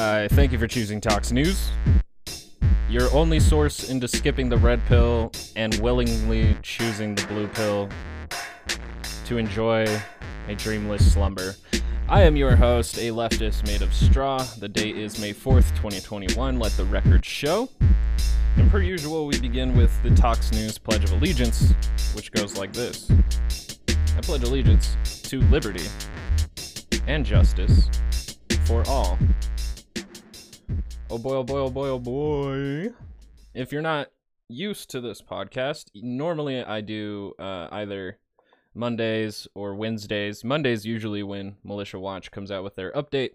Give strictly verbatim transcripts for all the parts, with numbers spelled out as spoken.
I thank you for choosing Tox News, your only source into skipping the red pill and willingly choosing the blue pill to enjoy a dreamless slumber. I am your host, a leftist made of straw. The date is May fourth, twenty twenty-one. Let the record show. And per usual, we begin with the Tox News Pledge of Allegiance, which goes like this. I pledge allegiance to liberty and justice for all. Oh boy, oh boy, oh boy, oh boy. If you're not used to this podcast, normally I do uh, either Mondays or Wednesdays. Mondays usually when Militia Watch comes out with their update.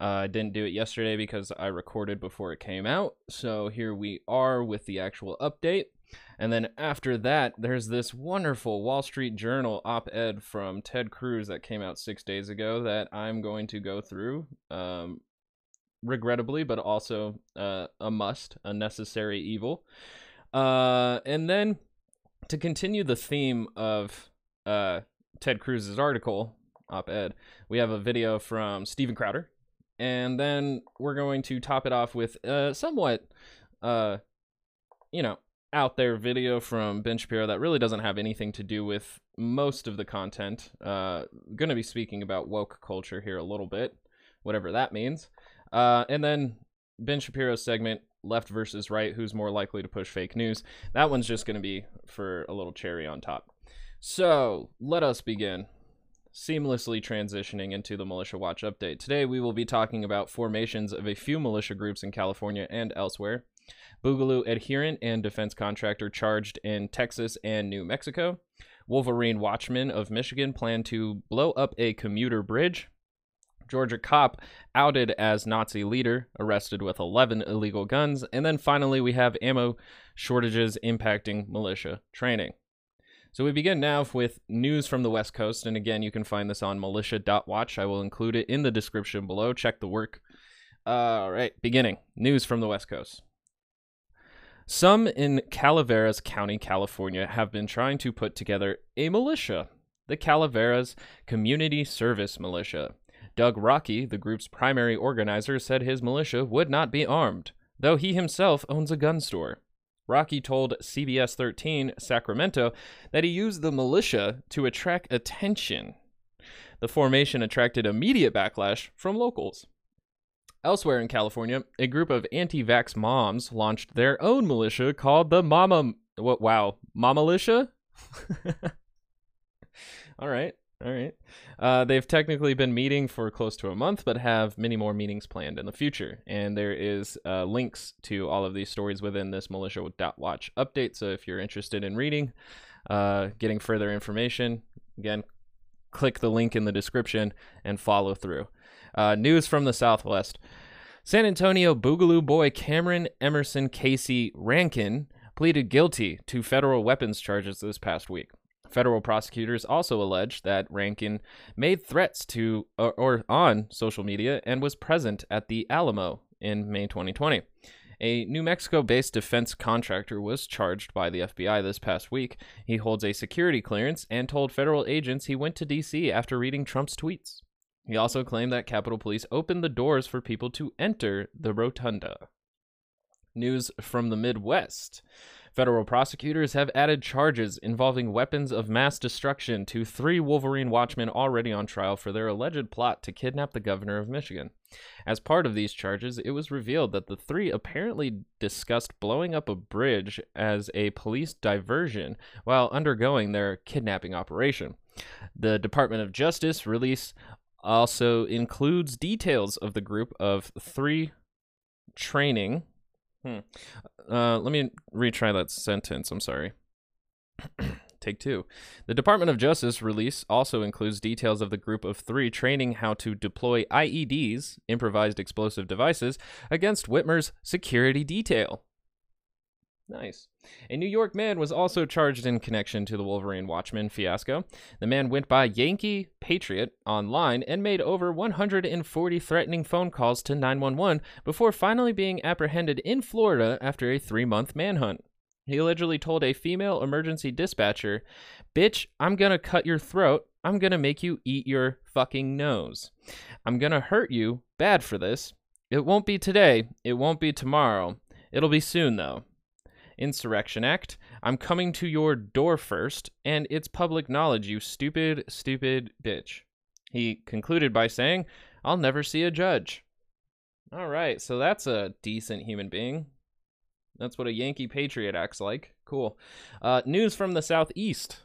Uh, I didn't do it yesterday because I recorded before it came out. So here we are with the actual update. And then after that, there's this wonderful Wall Street Journal op-ed from Ted Cruz that came out six days ago that I'm going to go through, um, regrettably, but also uh, a must, a necessary evil. Uh, and then to continue the theme of Uh, Ted Cruz's article, op-ed, we have a video from Steven Crowder, and then we're going to top it off with a somewhat, uh, you know, out there video from Ben Shapiro that really doesn't have anything to do with most of the content. Uh, going to be speaking about woke culture here a little bit, whatever that means. Uh, and then Ben Shapiro's segment, left versus right, who's more likely to push fake news. That one's just going to be for a little cherry on top. So let us begin, seamlessly transitioning into the Militia Watch update. Today we will be talking about formations of a few militia groups in California and elsewhere, Boogaloo adherent and defense contractor charged in Texas and New Mexico, Wolverine Watchmen of Michigan plan to blow up a commuter bridge, Georgia cop outed as Nazi leader, arrested with eleven illegal guns, and then finally we have ammo shortages impacting militia training. So we begin now with news from the West Coast, and again, you can find this on militia dot watch. I will include it in the description below. Check the work. All right, beginning. News from the West Coast. Some in Calaveras County, California, have been trying to put together a militia, the Calaveras Community Service Militia. Doug Rocky, the group's primary organizer, said his militia would not be armed, though he himself owns a gun store. Rocky told C B S thirteen Sacramento that he used the militia to attract attention. The formation attracted immediate backlash from locals. Elsewhere in California, a group of anti-vax moms launched their own militia called the Mama... What? Wow. Mama-litia? All right. All right. Uh, they've technically been meeting for close to a month, but have many more meetings planned in the future. And there is uh, links to all of these stories within this militia dot watch update. So if you're interested in reading, uh, getting further information, again, click the link in the description and follow through. Uh, news from the Southwest. San Antonio Boogaloo boy Cameron Emerson Casey Rankin pleaded guilty to federal weapons charges this past week. Federal prosecutors also alleged that Rankin made threats to or, or on social media and was present at the Alamo in May twenty twenty. A New Mexico-based defense contractor was charged by the F B I this past week. He holds a security clearance and told federal agents he went to D C after reading Trump's tweets. He also claimed that Capitol Police opened the doors for people to enter the rotunda. News from the Midwest. Federal prosecutors have added charges involving weapons of mass destruction to three Wolverine Watchmen already on trial for their alleged plot to kidnap the governor of Michigan. As part of these charges, it was revealed that the three apparently discussed blowing up a bridge as a police diversion while undergoing their kidnapping operation. The Department of Justice release also includes details of the group of three training... Hmm. Uh, let me retry that sentence. I'm sorry. Take two. The Department of Justice release also includes details of the group of three training how to deploy I E Ds, improvised explosive devices, against Whitmer's security detail. Nice. A New York man was also charged in connection to the Wolverine Watchmen fiasco. The man went by Yankee Patriot online and made over one hundred forty threatening phone calls to nine one one before finally being apprehended in Florida after a three-month manhunt. He allegedly told a female emergency dispatcher, "Bitch, I'm gonna cut your throat. I'm gonna make you eat your fucking nose. I'm gonna hurt you bad for this. It won't be today. It won't be tomorrow. It'll be soon, though. Insurrection Act. I'm coming to your door first, and it's public knowledge, you stupid, stupid bitch. He concluded by saying, I'll never see a judge. All right, so that's a decent human being. That's what a Yankee Patriot acts like. Cool. Uh, news from the Southeast.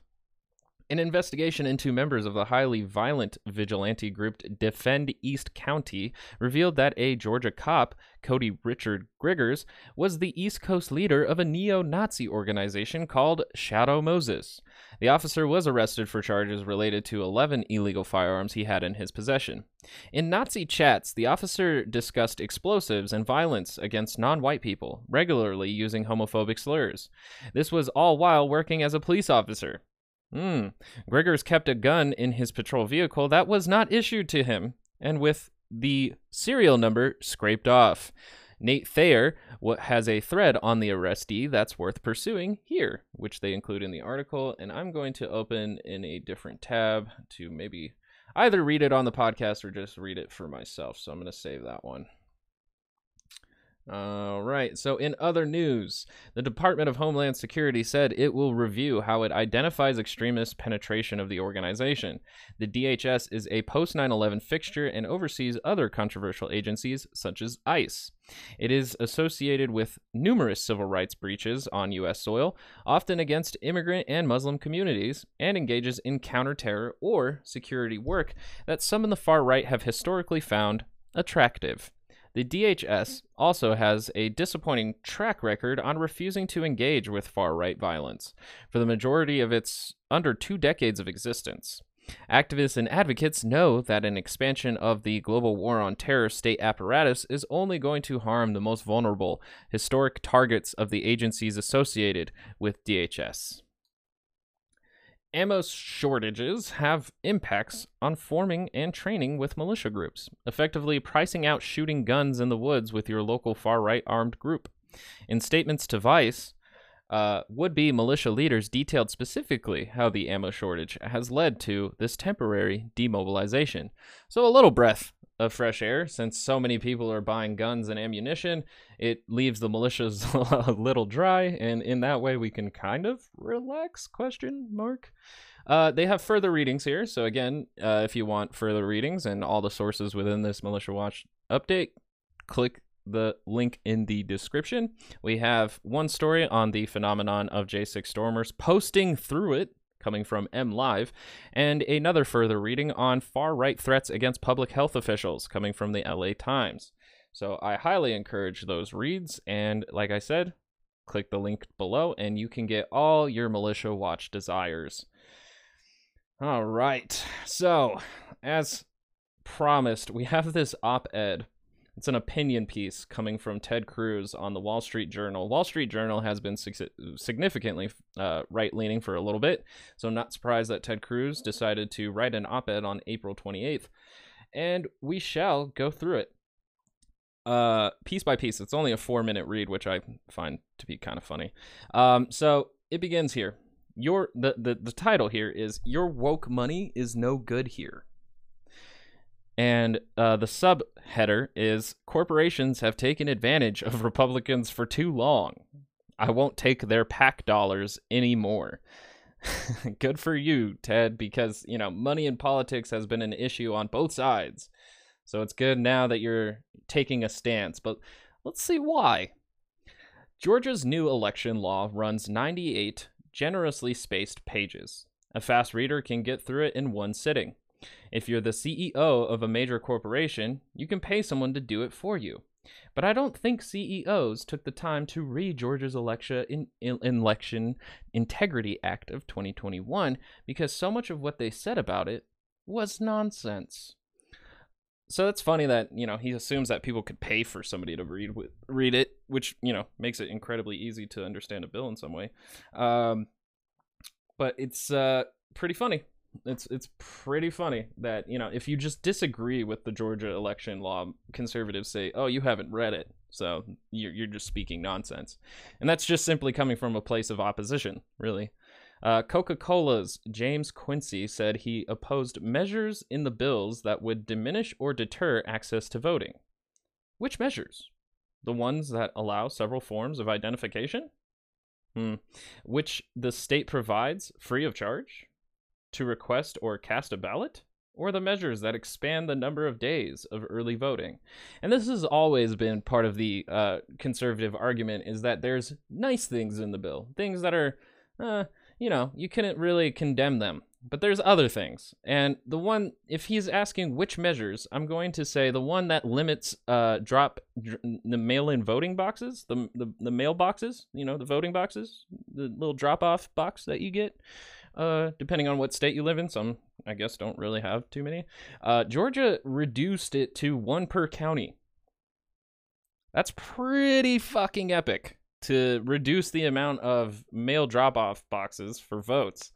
An investigation into members of the highly violent vigilante group Defend East County revealed that a Georgia cop, Cody Richard Griggers, was the East Coast leader of a neo-Nazi organization called Shadow Moses. The officer was arrested for charges related to eleven illegal firearms he had in his possession. In Nazi chats, the officer discussed explosives and violence against non-white people, regularly using homophobic slurs. This was all while working as a police officer. Hmm. Griggers kept a gun in his patrol vehicle that was not issued to him, and with the serial number scraped off. Nate Thayer has a thread on the arrestee that's worth pursuing here, which they include in the article, and I'm going to open in a different tab to maybe either read it on the podcast or just read it for myself, so I'm going to save that one. All right, so in other news, the Department of Homeland Security said it will review how it identifies extremist penetration of the organization. The D H S is a post nine eleven fixture and oversees other controversial agencies such as ICE. It is associated with numerous civil rights breaches on U S soil, often against immigrant and Muslim communities, and engages in counterterror or security work that some in the far right have historically found attractive. The D H S also has a disappointing track record on refusing to engage with far-right violence for the majority of its under two decades of existence. Activists and advocates know that an expansion of the global war on terror state apparatus is only going to harm the most vulnerable, historic targets of the agencies associated with D H S. Ammo shortages have impacts on forming and training with militia groups, effectively pricing out shooting guns in the woods with your local far-right armed group. In statements to Vice, uh, would-be militia leaders detailed specifically how the ammo shortage has led to this temporary demobilization. So a little breath of fresh air, since so many people are buying guns and ammunition, it leaves the militias a little dry, and in that way we can kind of relax, question mark. Uh, they have further readings here, so again, uh, if you want further readings and all the sources within this Militia Watch update, click the link in the description. We have one story on the phenomenon of J six Stormers posting through it, coming from M Live, and another further reading on far-right threats against public health officials, coming from the L A Times. So I highly encourage those reads, and like I said, click the link below, and you can get all your Militia Watch desires. All right, so as promised, we have this op-ed. It's an opinion piece coming from Ted Cruz on the Wall Street Journal. Wall Street Journal has been significantly uh, right-leaning for a little bit, so I'm not surprised that Ted Cruz decided to write an op-ed on April twenty-eighth, and we shall go through it uh, piece by piece. It's only a four-minute read, which I find to be kind of funny. Um, so it begins here. Your the, the, the title here is, Your Woke Money is No Good Here. And uh, the subheader is, corporations have taken advantage of Republicans for too long. I won't take their PAC dollars anymore. Good for you, Ted, because, you know, money in politics has been an issue on both sides. So it's good now that you're taking a stance. But let's see why. Georgia's new election law runs ninety-eight generously spaced pages. A fast reader can get through it in one sitting. If you're the C E O of a major corporation, you can pay someone to do it for you. But I don't think C E Os took the time to read Georgia's Election Integrity Act of twenty twenty-one because so much of what they said about it was nonsense. So that's funny that, you know, he assumes that people could pay for somebody to read read it, which, you know, makes it incredibly easy to understand a bill in some way. Um, but it's uh, pretty funny. It's it's pretty funny that, you know, if you just disagree with the Georgia election law, conservatives say, oh, you haven't read it, so you're, you're just speaking nonsense. And that's just simply coming from a place of opposition, really. Uh, Coca-Cola's James Quincey said he opposed measures in the bills that would diminish or deter access to voting, Which measures? The ones that allow several forms of identification? Hmm. Which the state provides free of charge? To request or cast a ballot? Or the measures that expand the number of days of early voting? And this has always been part of the uh, conservative argument, is that there's nice things in the bill. Things that are, uh, you know, you couldn't really condemn them. But there's other things. And the one, if he's asking which measures, I'm going to say the one that limits uh, drop dr the mail-in voting boxes, the, the, the mail boxes, you know, the voting boxes, the little drop-off box that you get. Uh, depending on what state you live in, some, I guess, don't really have too many. Uh, Georgia reduced it to one per county. That's pretty fucking epic to reduce the amount of mail drop-off boxes for votes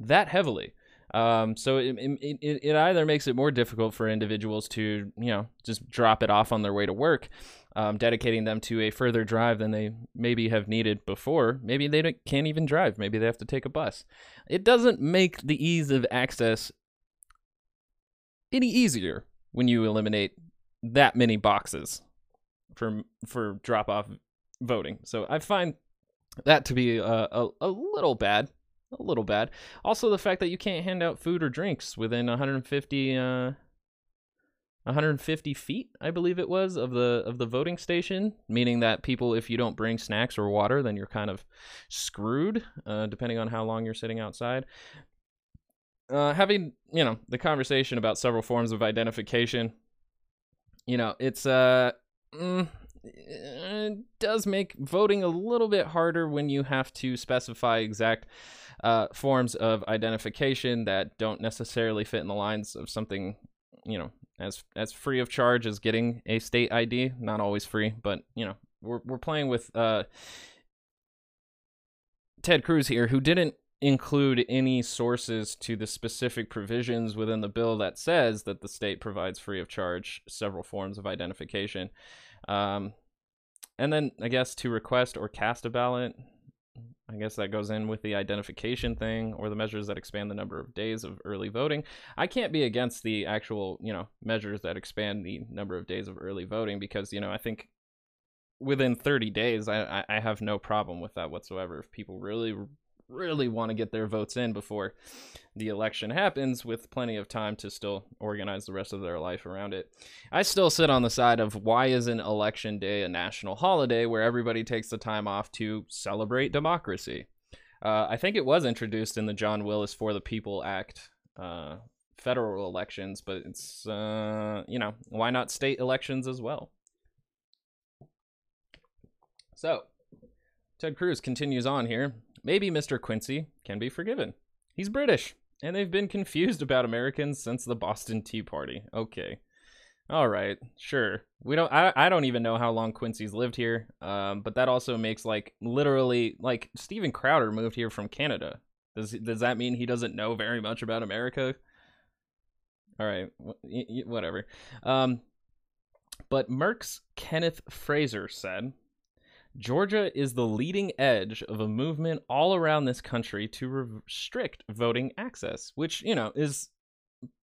that heavily. Um, so it, it, it either makes it more difficult for individuals to, you know, just drop it off on their way to work, um, dedicating them to a further drive than they maybe have needed before. Maybe they don't, can't even drive. Maybe they have to take a bus. It doesn't make the ease of access any easier when you eliminate that many boxes for, for drop-off voting. So I find that to be a, a, a little bad. A little bad. Also, the fact that you can't hand out food or drinks within one hundred fifty feet, I believe it was, of the of the voting station, meaning that people, if you don't bring snacks or water, then you're kind of screwed, uh, depending on how long you're sitting outside. Uh, having, you know, the conversation about several forms of identification, you know, it's uh, mm, it does make voting a little bit harder when you have to specify exact Uh, forms of identification that don't necessarily fit in the lines of something, you know, as as free of charge as getting a state I D. Not always free, but, you know, we're, we're playing with uh, Ted Cruz here, who didn't include any sources to the specific provisions within the bill that says that the state provides free of charge several forms of identification. Um, and then, I guess, to request or cast a ballot. I guess that goes in with the identification thing, or the measures that expand the number of days of early voting. I can't be against the actual, you know, measures that expand the number of days of early voting, because, you know, I think within thirty days, I, I have no problem with that whatsoever. If people really, really want to get their votes in before the election happens, with plenty of time to still organize the rest of their life around it. I still sit on the side of, why isn't election day a national holiday where everybody takes the time off to celebrate democracy? Uh, I think it was introduced in the John Willis For the People Act, uh, federal elections, but it's, uh, you know, why not state elections as well? So Ted Cruz continues on here. Maybe Mister Quincy can be forgiven. He's British, and they've been confused about Americans since the Boston Tea Party. Okay. All right. Sure. We don't, I, I don't even know how long Quincy's lived here, um, but that also makes, like, literally, like, Steven Crowder moved here from Canada. Does, does that mean he doesn't know very much about America? All right. Whatever. Um, but Merck's Kenneth Fraser said, Georgia is the leading edge of a movement all around this country to restrict voting access, which, you know, is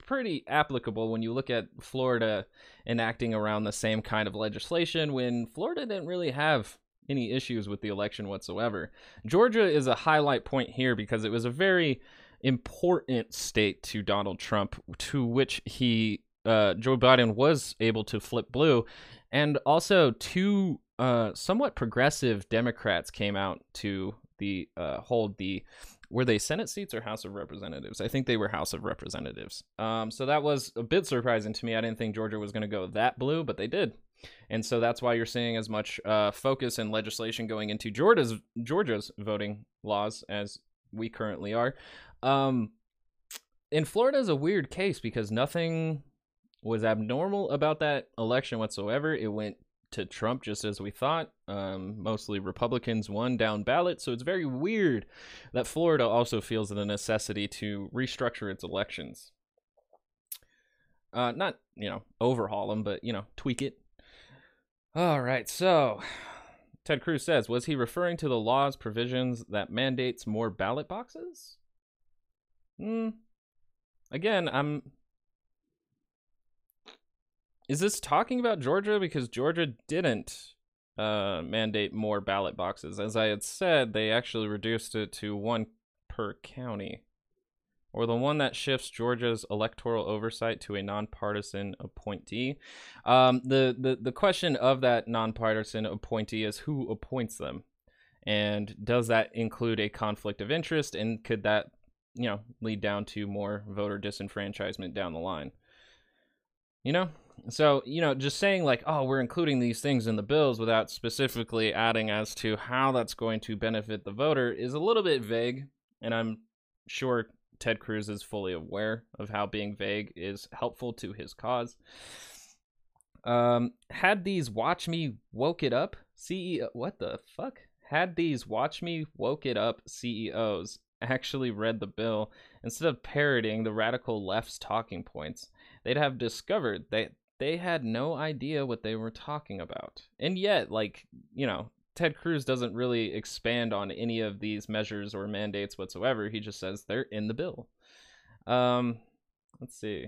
pretty applicable when you look at Florida enacting around the same kind of legislation, when Florida didn't really have any issues with the election whatsoever. Georgia is a highlight point here because it was a very important state to Donald Trump, to which he, uh, Joe Biden was able to flip blue, and also to Uh, somewhat progressive Democrats came out to the uh, hold the, were they Senate seats or House of Representatives? I think they were House of Representatives. Um, so that was a bit surprising to me. I didn't think Georgia was going to go that blue, but they did. And so that's why you're seeing as much uh, focus and legislation going into Georgia's, Georgia's voting laws as we currently are. Um, and Florida is a weird case because nothing was abnormal about that election whatsoever. It went to Trump, just as we thought. Um, mostly Republicans won down ballot. So it's very weird that Florida also feels the necessity to restructure its elections. Uh, not, you know, overhaul them, but, you know, tweak it. All right. So Ted Cruz says, was he referring to the law's provisions that mandates more ballot boxes? Hmm. Again, I'm, Is this talking about Georgia? Because Georgia didn't uh, mandate more ballot boxes. As I had said, they actually reduced it to one per county, or the one that shifts Georgia's electoral oversight to a nonpartisan appointee. Um, the, the, the question of that nonpartisan appointee is who appoints them, and does that include a conflict of interest, and could that, you know, lead down to more voter disenfranchisement down the line? You know, so, you know, just saying like, oh, we're including these things in the bills without specifically adding as to how that's going to benefit the voter is a little bit vague, and I'm sure Ted Cruz is fully aware of how being vague is helpful to his cause. Um, had these watch me woke it up C E O, what the fuck? Had these watch me woke it up C E Os actually read the bill, instead of parroting the radical left's talking points, they'd have discovered that they had no idea what they were talking about. And yet, like, you know, Ted Cruz doesn't really expand on any of these measures or mandates whatsoever. He just says they're in the bill. Um, let's see.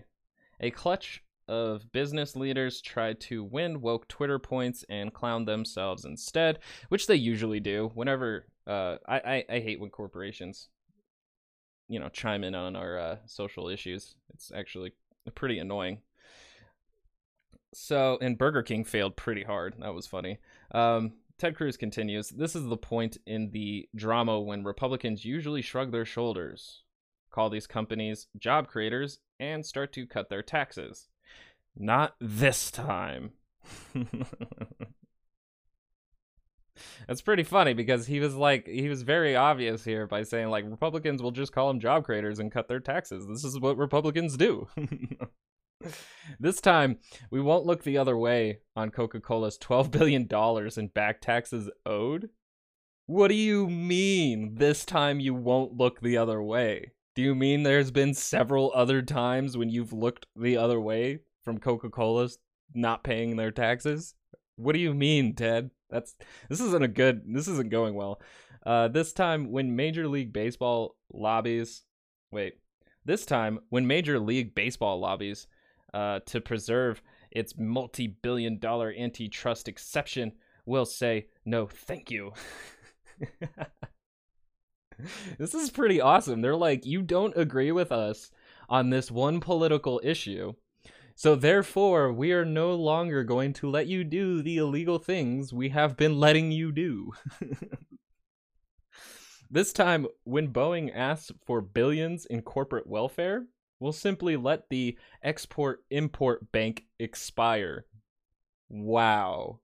A clutch of business leaders tried to win woke Twitter points and clown themselves instead, which they usually do whenever uh, I, I, I hate when corporations, you know, chime in on our uh, social issues. It's actually pretty annoying. So, and Burger King failed pretty hard. That was funny. Um, Ted Cruz continues, this is the point in the drama when Republicans usually shrug their shoulders, call these companies job creators, and start to cut their taxes. Not this time. That's pretty funny, because he was like, he was very obvious here by saying like, Republicans will just call them job creators and cut their taxes. This is what Republicans do. This time, we won't look the other way on Coca-Cola's twelve billion dollars in back taxes owed. What do you mean this time you won't look the other way? Do you mean there's been several other times when you've looked the other way from Coca-Cola's not paying their taxes? What do you mean, Ted? That's this isn't a good, this isn't going well. Uh, this time when Major League Baseball lobbies, wait, this time when Major League Baseball lobbies Uh, to preserve its multi-billion dollar antitrust exception, will say no thank you. This is pretty awesome. They're like, you don't agree with us on this one political issue, so therefore we are no longer going to let you do the illegal things we have been letting you do. This time when Boeing asks for billions in corporate welfare, we'll simply let the Export-Import Bank expire. Wow.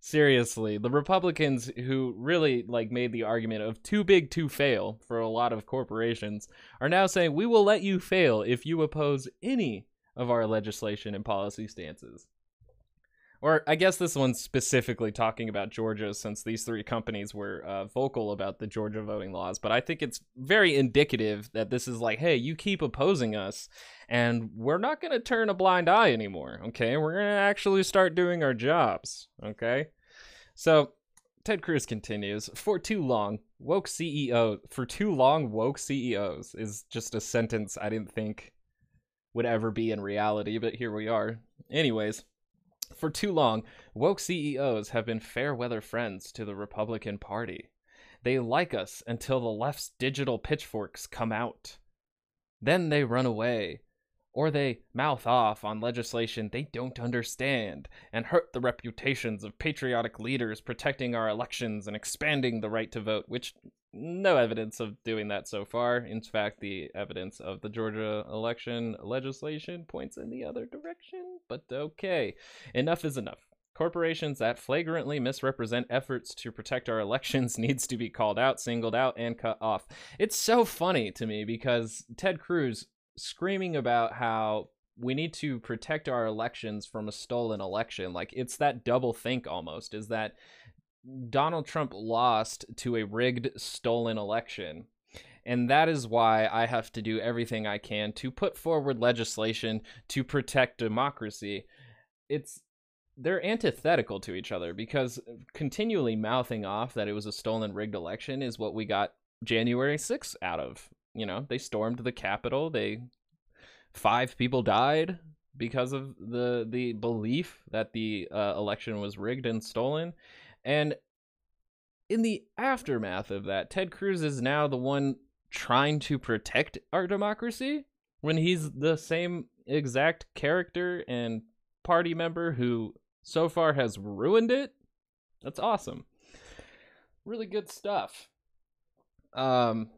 Seriously, the Republicans who really like made the argument of too big to fail for a lot of corporations are now saying, we will let you fail if you oppose any of our legislation and policy stances. Or I guess this one's specifically talking about Georgia, since these three companies were uh, vocal about the Georgia voting laws. But I think it's very indicative that this is like, hey, you keep opposing us, and we're not going to turn a blind eye anymore, okay? We're going to actually start doing our jobs, okay? So Ted Cruz continues, for too long, woke C E O, for too long, woke C E Os is just a sentence I didn't think would ever be in reality, but here we are. Anyways. For too long, woke C E Os have been fair-weather friends to the Republican Party. They like us until the left's digital pitchforks come out. Then they run away, or they mouth off on legislation they don't understand and hurt the reputations of patriotic leaders protecting our elections and expanding the right to vote, which no evidence of doing that so far. In fact, the evidence of the Georgia election legislation points in the other direction, but okay. Enough is enough. Corporations that flagrantly misrepresent efforts to protect our elections needs to be called out, singled out, and cut off. It's so funny to me because Ted Cruz screaming about how we need to protect our elections from a stolen election. Like, it's that double think almost, is that Donald Trump lost to a rigged, stolen election, and that is why I have to do everything I can to put forward legislation to protect democracy. It's they're antithetical to each other, because continually mouthing off that it was a stolen, rigged election is what we got January sixth out of. You know, they stormed the Capitol. They five people died. because of the the belief that the uh, election was rigged and stolen. And in the aftermath of that, Ted Cruz is now the one trying to protect our democracy when he's the same exact character and party member who so far has ruined it. That's awesome. Really good stuff. Um,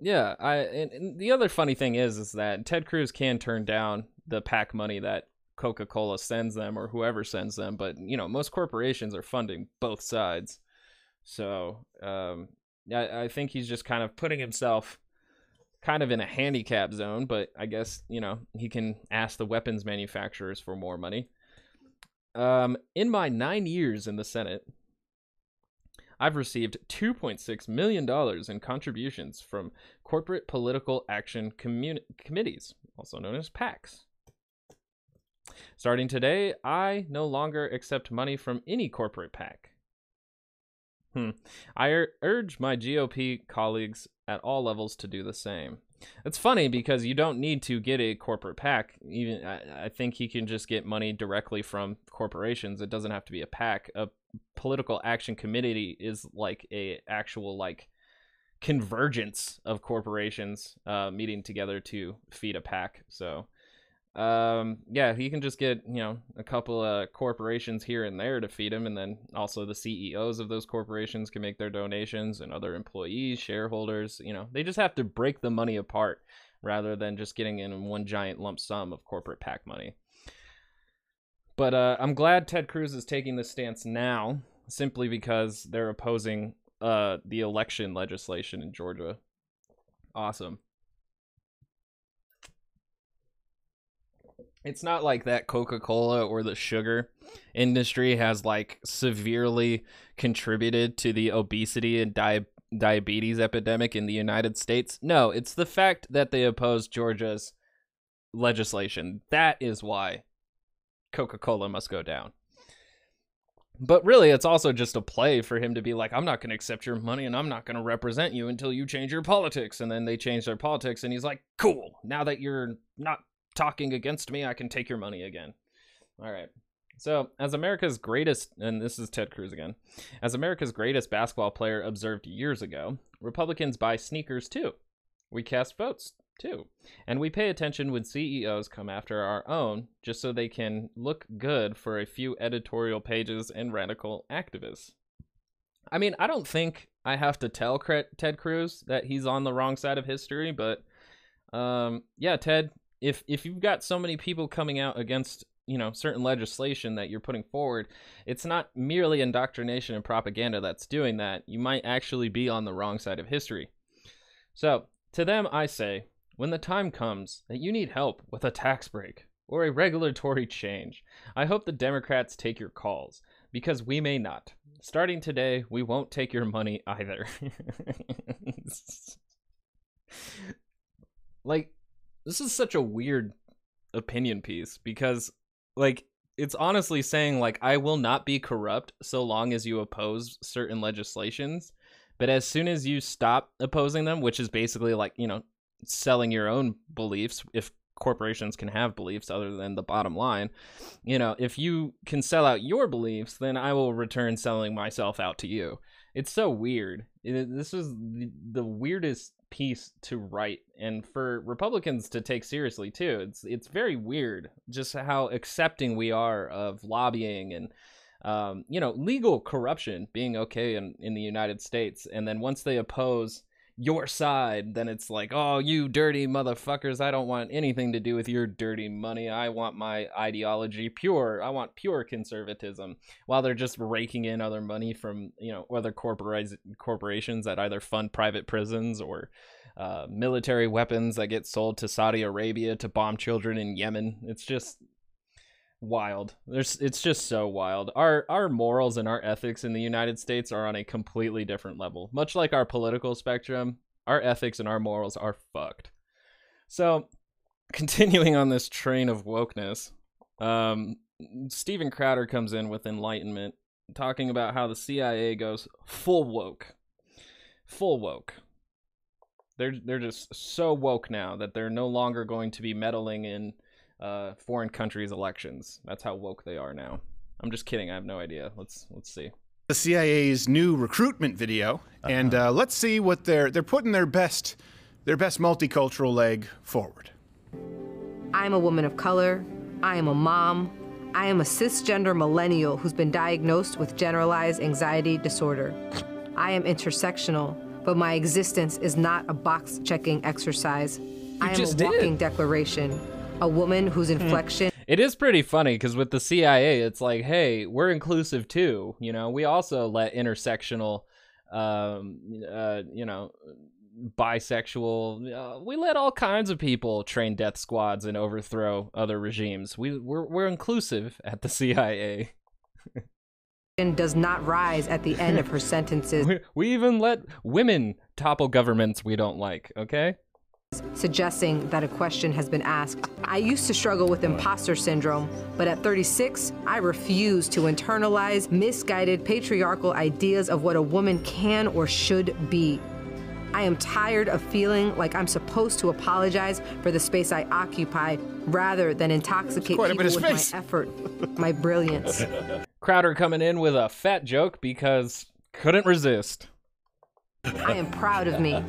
yeah, I and, and the other funny thing is, is that Ted Cruz can turn down the PAC money that Coca-Cola sends them or whoever sends them. But, you know, most corporations are funding both sides. So um, I, I think he's just kind of putting himself kind of in a handicap zone. But I guess, you know, he can ask the weapons manufacturers for more money. Um, in my nine years in the Senate, I've received two point six million dollars in contributions from corporate political action commun- committees, also known as PACs. Starting today, I no longer accept money from any corporate PAC. Hmm. I ur- urge my G O P colleagues at all levels to do the same. It's funny because you don't need to get a corporate PAC. Even I, I think he can just get money directly from corporations. It doesn't have to be a PAC. A political action committee is like a actual like convergence of corporations uh, meeting together to feed a PAC. So, um, yeah, he can just get, you know, a couple of corporations here and there to feed him, and then also the C E Os of those corporations can make their donations, and other employees, shareholders. You know, they just have to break the money apart rather than just getting in one giant lump sum of corporate PAC money. But uh, I'm glad Ted Cruz is taking this stance now, simply because they're opposing uh, the election legislation in Georgia. Awesome. It's not like that Coca-Cola or the sugar industry has like severely contributed to the obesity and di- diabetes epidemic in the United States. No, it's the fact that they oppose Georgia's legislation. That is why Coca-Cola must go down. But really, it's also just a play for him to be like, I'm not going to accept your money and I'm not going to represent you until you change your politics. And then they change their politics and he's like, cool, now that you're not talking against me, I can take your money again. All right. So as America's greatest, and this is Ted Cruz again, as America's greatest basketball player observed years ago, Republicans buy sneakers too. We cast votes too. And we pay attention when C E Os come after our own, just so they can look good for a few editorial pages and radical activists. I mean, I don't think I have to tell Ted Cruz that he's on the wrong side of history, but um, yeah, Ted, if if you've got so many people coming out against, you know, certain legislation that you're putting forward, it's not merely indoctrination and propaganda that's doing that. You might actually be on the wrong side of history. So to them, I say, when the time comes that you need help with a tax break or a regulatory change, I hope the Democrats take your calls, because we may not. Starting today, we won't take your money either. Like, this is such a weird opinion piece, because, like, it's honestly saying, like, I will not be corrupt so long as you oppose certain legislations. But as soon as you stop opposing them, which is basically like, you know, selling your own beliefs, if corporations can have beliefs other than the bottom line, you know, if you can sell out your beliefs, then I will return selling myself out to you. It's so weird. It, this is the, the weirdest piece to write, and for Republicans to take seriously too. It's it's very weird just how accepting we are of lobbying and um, you know, legal corruption being okay in, in the United States. And then once they oppose your side, then it's like, oh, you dirty motherfuckers, I don't want anything to do with your dirty money. I want my ideology pure. I want pure conservatism, while they're just raking in other money from, you know, other corpora- corporations that either fund private prisons or uh, military weapons that get sold to Saudi Arabia to bomb children in Yemen. It's just wild. There's, it's just so wild. Our our morals and our ethics in the United States are on a completely different level. Much like our political spectrum, our ethics and our morals are fucked. So, continuing on this train of wokeness, um, Steven Crowder comes in with enlightenment, talking about how the C I A goes full woke. Full woke. They're they're just so woke now that they're no longer going to be meddling in uh, foreign countries' elections. That's how woke they are now. I'm just kidding. I have no idea. Let's let's see. The C I A's new recruitment video, uh-huh. and uh, let's see what they're they're putting their best their best multicultural leg forward. I'm a woman of color. I am a mom. I am a cisgender millennial who's been diagnosed with generalized anxiety disorder. I am intersectional, but my existence is not a box-checking exercise. You I am just a walking did. declaration, a woman whose inflection... It is pretty funny, because with the C I A, it's like, hey, we're inclusive too. You know, we also let intersectional, um, uh, you know... bisexual, uh, we let all kinds of people train death squads and overthrow other regimes. We, we're, we're inclusive at the C I A. Does not rise at the end of her sentences. We, we even let women topple governments we don't like, okay? Suggesting that a question has been asked. I used to struggle with imposter syndrome, but at thirty-six, I refuse to internalize misguided patriarchal ideas of what a woman can or should be. I am tired of feeling like I'm supposed to apologize for the space I occupied rather than intoxicate people with face. my effort, my brilliance. Crowder coming in with a fat joke because couldn't resist. I am proud of me.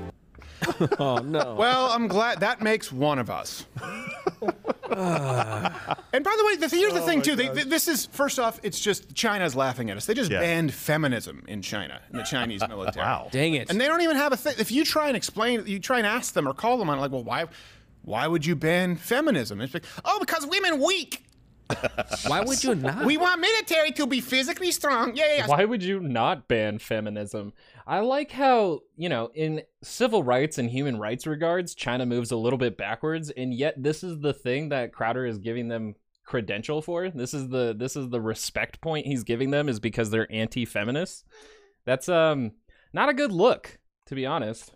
Oh, no. Well, I'm glad that makes one of us. And by the way, the th here's the oh thing, too. They, th this is, first off, it's just China's laughing at us. They just yeah. banned feminism in China, in the Chinese military. Wow. Dang it. And they don't even have a thing. If you try and explain, you try and ask them or call them on, like, well, why, why would you ban feminism? It's like, oh, because women weak. Why would you not? We want military to be physically strong. Yeah, yeah, yeah. Why would you not ban feminism? I like how, you know, in civil rights and human rights regards, China moves a little bit backwards, and yet this is the thing that Crowder is giving them credential for. This is the this is the respect point he's giving them, is because they're anti-feminists. That's um not a good look, to be honest.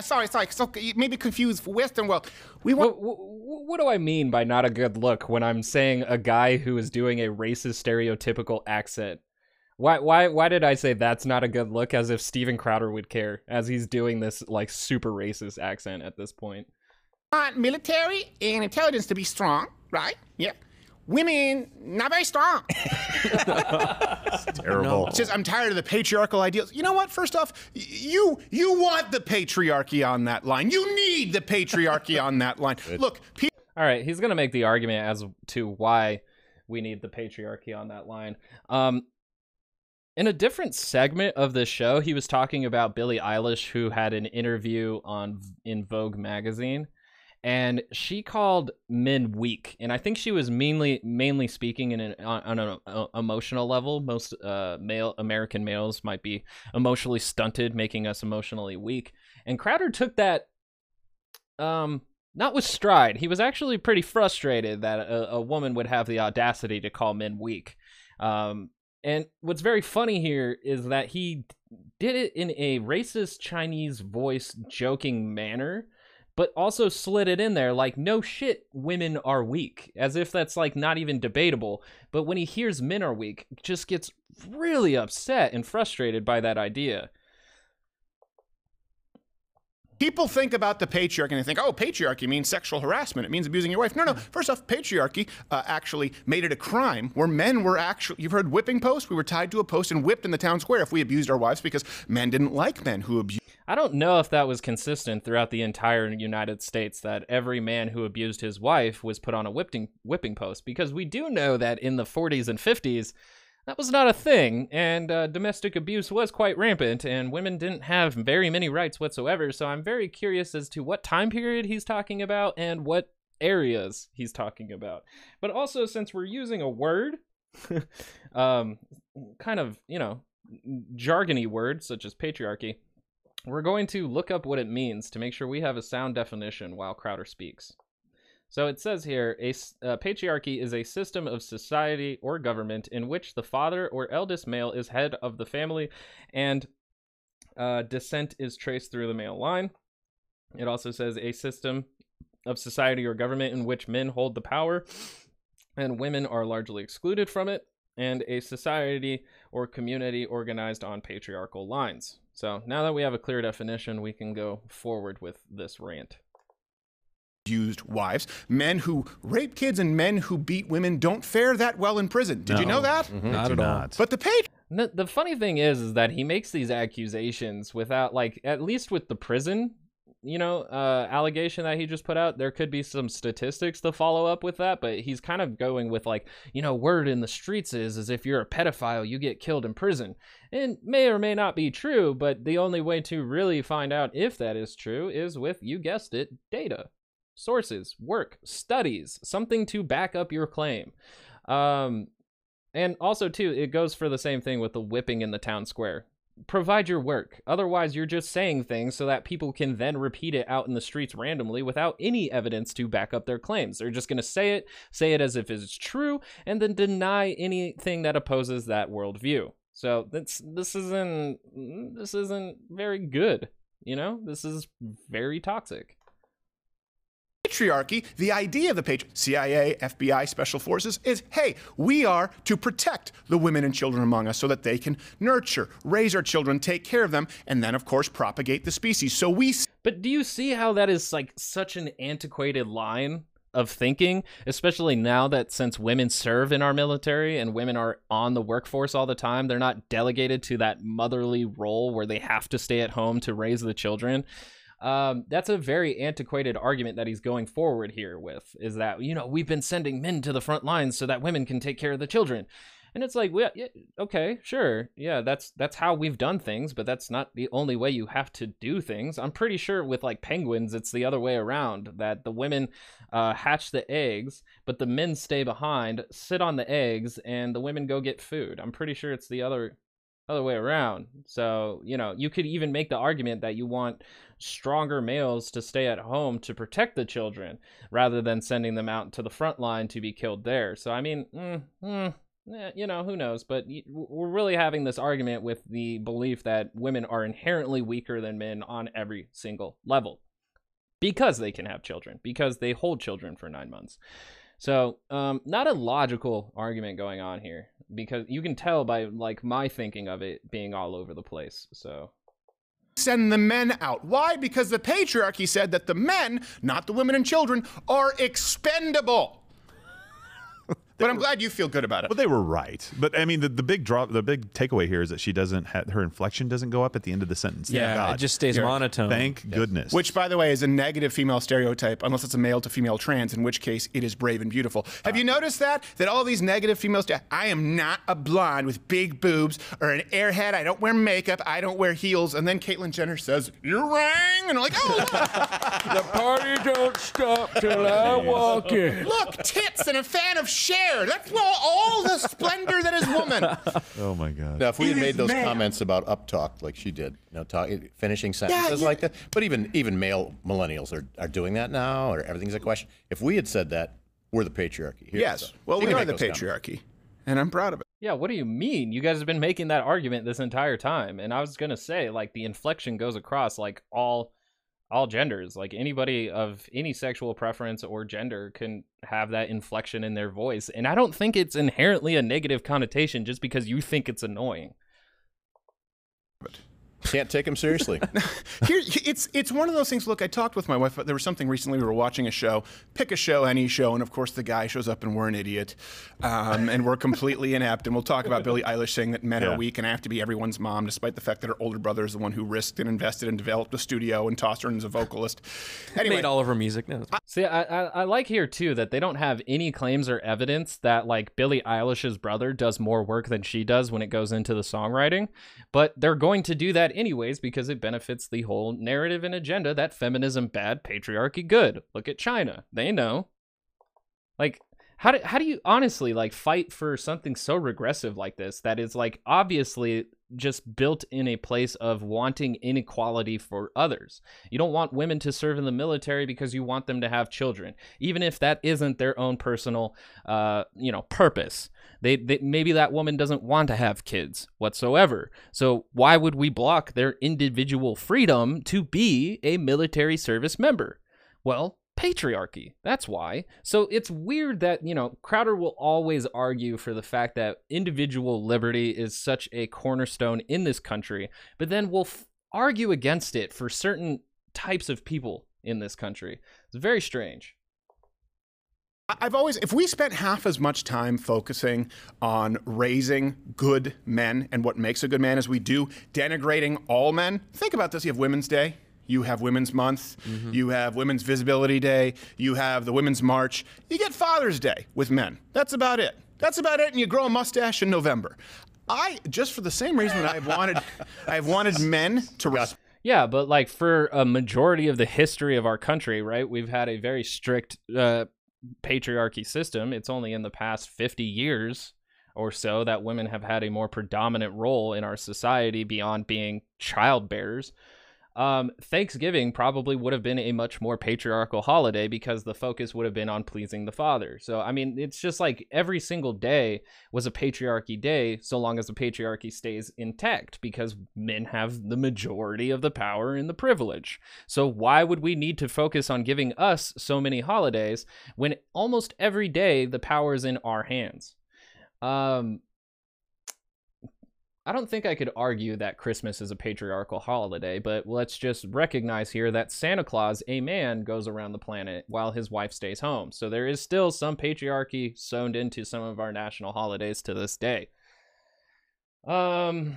Sorry, sorry. So you may be confused for Western world. We want. What, what, what do I mean by not a good look when I'm saying a guy who is doing a racist, stereotypical accent? Why, why, why did I say that's not a good look? As if Steven Crowder would care, as he's doing this like super racist accent at this point. We want military and intelligence to be strong, right? Yep. Women not very strong. It's terrible. It's just, I'm tired of the patriarchal ideals. You know what? First off, you you want the patriarchy on that line. You need the patriarchy on that line. Good. Look. All right, he's gonna make the argument as to why we need the patriarchy on that line. Um, in a different segment of the show, he was talking about Billie Eilish, who had an interview on in Vogue magazine. And she called men weak, and I think she was mainly mainly speaking in an, on, on an emotional level. Most uh, male American males might be emotionally stunted, making us emotionally weak. And Crowder took that, um, not with stride. He was actually pretty frustrated that a, a woman would have the audacity to call men weak. Um, and what's very funny here is that he did it in a racist Chinese voice, joking manner, but also slid it in there like, no shit, women are weak, as if that's like not even debatable. But when he hears men are weak, just gets really upset and frustrated by that idea. People think about the patriarchy and they think, oh, patriarchy means sexual harassment. It means abusing your wife. No, no. First off, patriarchy uh, actually made it a crime where men were actually, you've heard whipping posts. We were tied to a post and whipped in the town square if we abused our wives, because men didn't like men who abused. I don't know if that was consistent throughout the entire United States, that every man who abused his wife was put on a whipping, whipping post, because we do know that in the forties and fifties, that was not a thing, and uh, domestic abuse was quite rampant, and women didn't have very many rights whatsoever, so I'm very curious as to what time period he's talking about and what areas he's talking about. But also, since we're using a word, um, kind of, you know, jargony word, such as patriarchy, we're going to look up what it means to make sure we have a sound definition while Crowder speaks. So it says here, a uh, patriarchy is a system of society or government in which the father or eldest male is head of the family, and uh, descent is traced through the male line. It also says a system of society or government in which men hold the power and women are largely excluded from it, and a society or community organized on patriarchal lines. So now that we have a clear definition, we can go forward with this rant. abused wives. Men who rape kids and men who beat women don't fare that well in prison. Did no. you know that? Mm-hmm. Not at all. But the page... The, the funny thing is, is that he makes these accusations without, like, at least with the prison, you know, uh, allegation that he just put out, there could be some statistics to follow up with that, but he's kind of going with, like, you know, word in the streets is, is if you're a pedophile, you get killed in prison. And may or may not be true, but the only way to really find out if that is true is with, you guessed it, data, sources, work, studies, something to back up your claim. Um... And also, too, it goes for the same thing with the whipping in the town square. Provide your work. Otherwise, you're just saying things so that people can then repeat it out in the streets randomly without any evidence to back up their claims. They're just going to say it, say it as if it's true, and then deny anything that opposes that worldview. So that's, this isn't, this isn't very good, you know? This is very toxic. Patriarchy, the idea of the page, C I A, F B I, special forces, is, hey, we are to protect the women and children among us so that they can nurture, raise our children, take care of them, and then, of course, propagate the species. So we... But do you see how that is, like, such an antiquated line of thinking, especially now that since women serve in our military and women are on the workforce all the time, they're not delegated to that motherly role where they have to stay at home to raise the children. Um, that's a very antiquated argument that he's going forward here with, is that, you know, we've been sending men to the front lines so that women can take care of the children. And it's like, well, yeah, okay, sure. Yeah, that's that's how we've done things, but that's not the only way you have to do things. I'm pretty sure with, like, penguins, it's the other way around, that the women uh, hatch the eggs, but the men stay behind, sit on the eggs, and the women go get food. I'm pretty sure it's the other other way around. So, you know, you could even make the argument that you want stronger males to stay at home to protect the children rather than sending them out to the front line to be killed there. So I mean, mm, mm, eh, you know, who knows? But we're really having this argument with the belief that women are inherently weaker than men on every single level because they can have children, because they hold children for nine months. So um, not a logical argument going on here, because you can tell by, like, my thinking of it being all over the place. So send the men out. Why? Because the patriarchy said that the men, not the women and children, are expendable. But I'm glad you feel good about it. Well, they were right. But I mean, the, the big drop, the big takeaway here is that she doesn't have, her inflection doesn't go up at the end of the sentence. Yeah, God. It just stays You're, monotone. Thank yes. goodness. Which, by the way, is a negative female stereotype, unless it's a male to female trans, in which case it is brave and beautiful. Have uh, you noticed that? That all these negative females, I am not a blonde with big boobs or an airhead. I don't wear makeup. I don't wear heels. And then Caitlyn Jenner says, you rang. And I'm like, oh, look. The party don't stop till I walk in. Look, tits and a fan of Cher. That's all, all the splendor that is woman. Oh my God! Now, if we it had made those male. comments about uptalk like she did, you know, talk, finishing sentences yeah, yeah. like that, but even even male millennials are are doing that now, or everything's a question. If we had said that, we're the patriarchy. Here yes, so. well, we, we are the patriarchy, comments. and I'm proud of it. Yeah, what do you mean? You guys have been making that argument this entire time, and I was gonna say, like, the inflection goes across, like, all. all genders. Like, anybody of any sexual preference or gender can have that inflection in their voice, and I don't think it's inherently a negative connotation just because you think it's annoying. Can't take them seriously. Here, it's it's one of those things. Look, I talked with my wife. There was something recently. We were watching a show. Pick a show, any show, and of course the guy shows up and we're an idiot, um, and we're completely inept. And we'll talk about Billie Eilish saying that men yeah. are weak and I have to be everyone's mom, despite the fact that her older brother is the one who risked and invested and developed a studio and tossed her in as a vocalist. Anyway, made all of her music. No, I, See, I, I I like here too that they don't have any claims or evidence that, like, Billie Eilish's brother does more work than she does when it goes into the songwriting, but they're going to do that anyways because it benefits the whole narrative and agenda that feminism bad, patriarchy good. Look at China. They know. Like, how do, how do you honestly, like, fight for something so regressive like this that is, like, obviously just built in a place of wanting inequality for others? You don't want women to serve in the military because you want them to have children, even if that isn't their own personal, uh, you know, purpose. They, they maybe that woman doesn't want to have kids whatsoever. So why would we block their individual freedom to be a military service member? Well, patriarchy. That's why. So it's weird that, you know, Crowder will always argue for the fact that individual liberty is such a cornerstone in this country, but then will f- argue against it for certain types of people in this country. It's very strange. I've always, if we spent half as much time focusing on raising good men and what makes a good man as we do denigrating all men, think about this. You have Women's Day, you have Women's Month, mm-hmm. you have Women's Visibility Day, you have the Women's March, you get Father's Day with men. That's about it. That's about it, and you grow a mustache in November. I, just for the same reason that I've wanted, I've wanted men to rest. Yeah, but like for a majority of the history of our country, right, we've had a very strict uh, patriarchy system. It's only in the past fifty years or so that women have had a more predominant role in our society beyond being childbearers. Um, Thanksgiving probably would have been a much more patriarchal holiday because the focus would have been on pleasing the father. So, I mean, it's just like every single day was a patriarchy day so long as the patriarchy stays intact because men have the majority of the power and the privilege. So why would we need to focus on giving us so many holidays when almost every day the power is in our hands? Um... I don't think I could argue that Christmas is a patriarchal holiday, but let's just recognize here that Santa Claus, a man, goes around the planet while his wife stays home. So there is still some patriarchy sewn into some of our national holidays to this day. Um,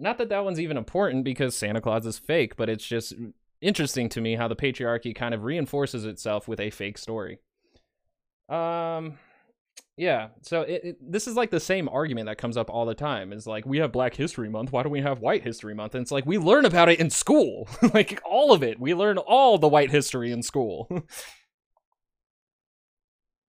not that that one's even important because Santa Claus is fake, but it's just interesting to me how the patriarchy kind of reinforces itself with a fake story. Um... Yeah, so it, it, this is like the same argument that comes up all the time. It's like, we have Black History Month, why don't we have White History Month? And it's like, we learn about it in school. Like, all of it. We learn all the white history in school.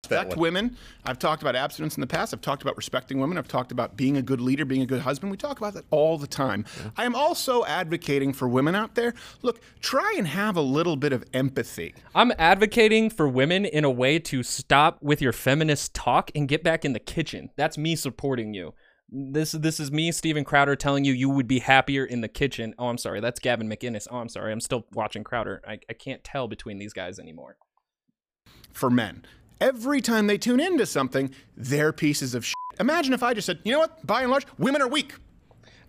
Respect women. I've talked about abstinence in the past. I've talked about respecting women. I've talked about being a good leader, being a good husband. We talk about that all the time. Yeah. I am also advocating for women out there. Look, try and have a little bit of empathy. I'm advocating for women in a way to stop with your feminist talk and get back in the kitchen. That's me supporting you. This, this is me, Steven Crowder, telling you you would be happier in the kitchen. Oh, I'm sorry. That's Gavin McInnes. Oh, I'm sorry. I'm still watching Crowder. I, I can't tell between these guys anymore. For men. Every time they tune into something, they're pieces of shit. Imagine if I just said, you know what, by and large, women are weak.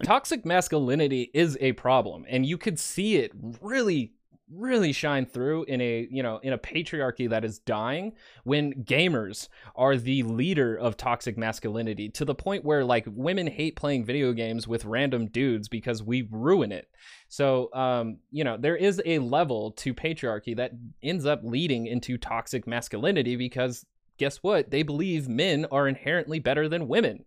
Toxic masculinity is a problem, and you could see it really, really shine through in a, you know, in a patriarchy that is dying when gamers are the leader of toxic masculinity to the point where like women hate playing video games with random dudes because we ruin it. So, um, you know, there is a level to patriarchy that ends up leading into toxic masculinity because guess what? They believe men are inherently better than women.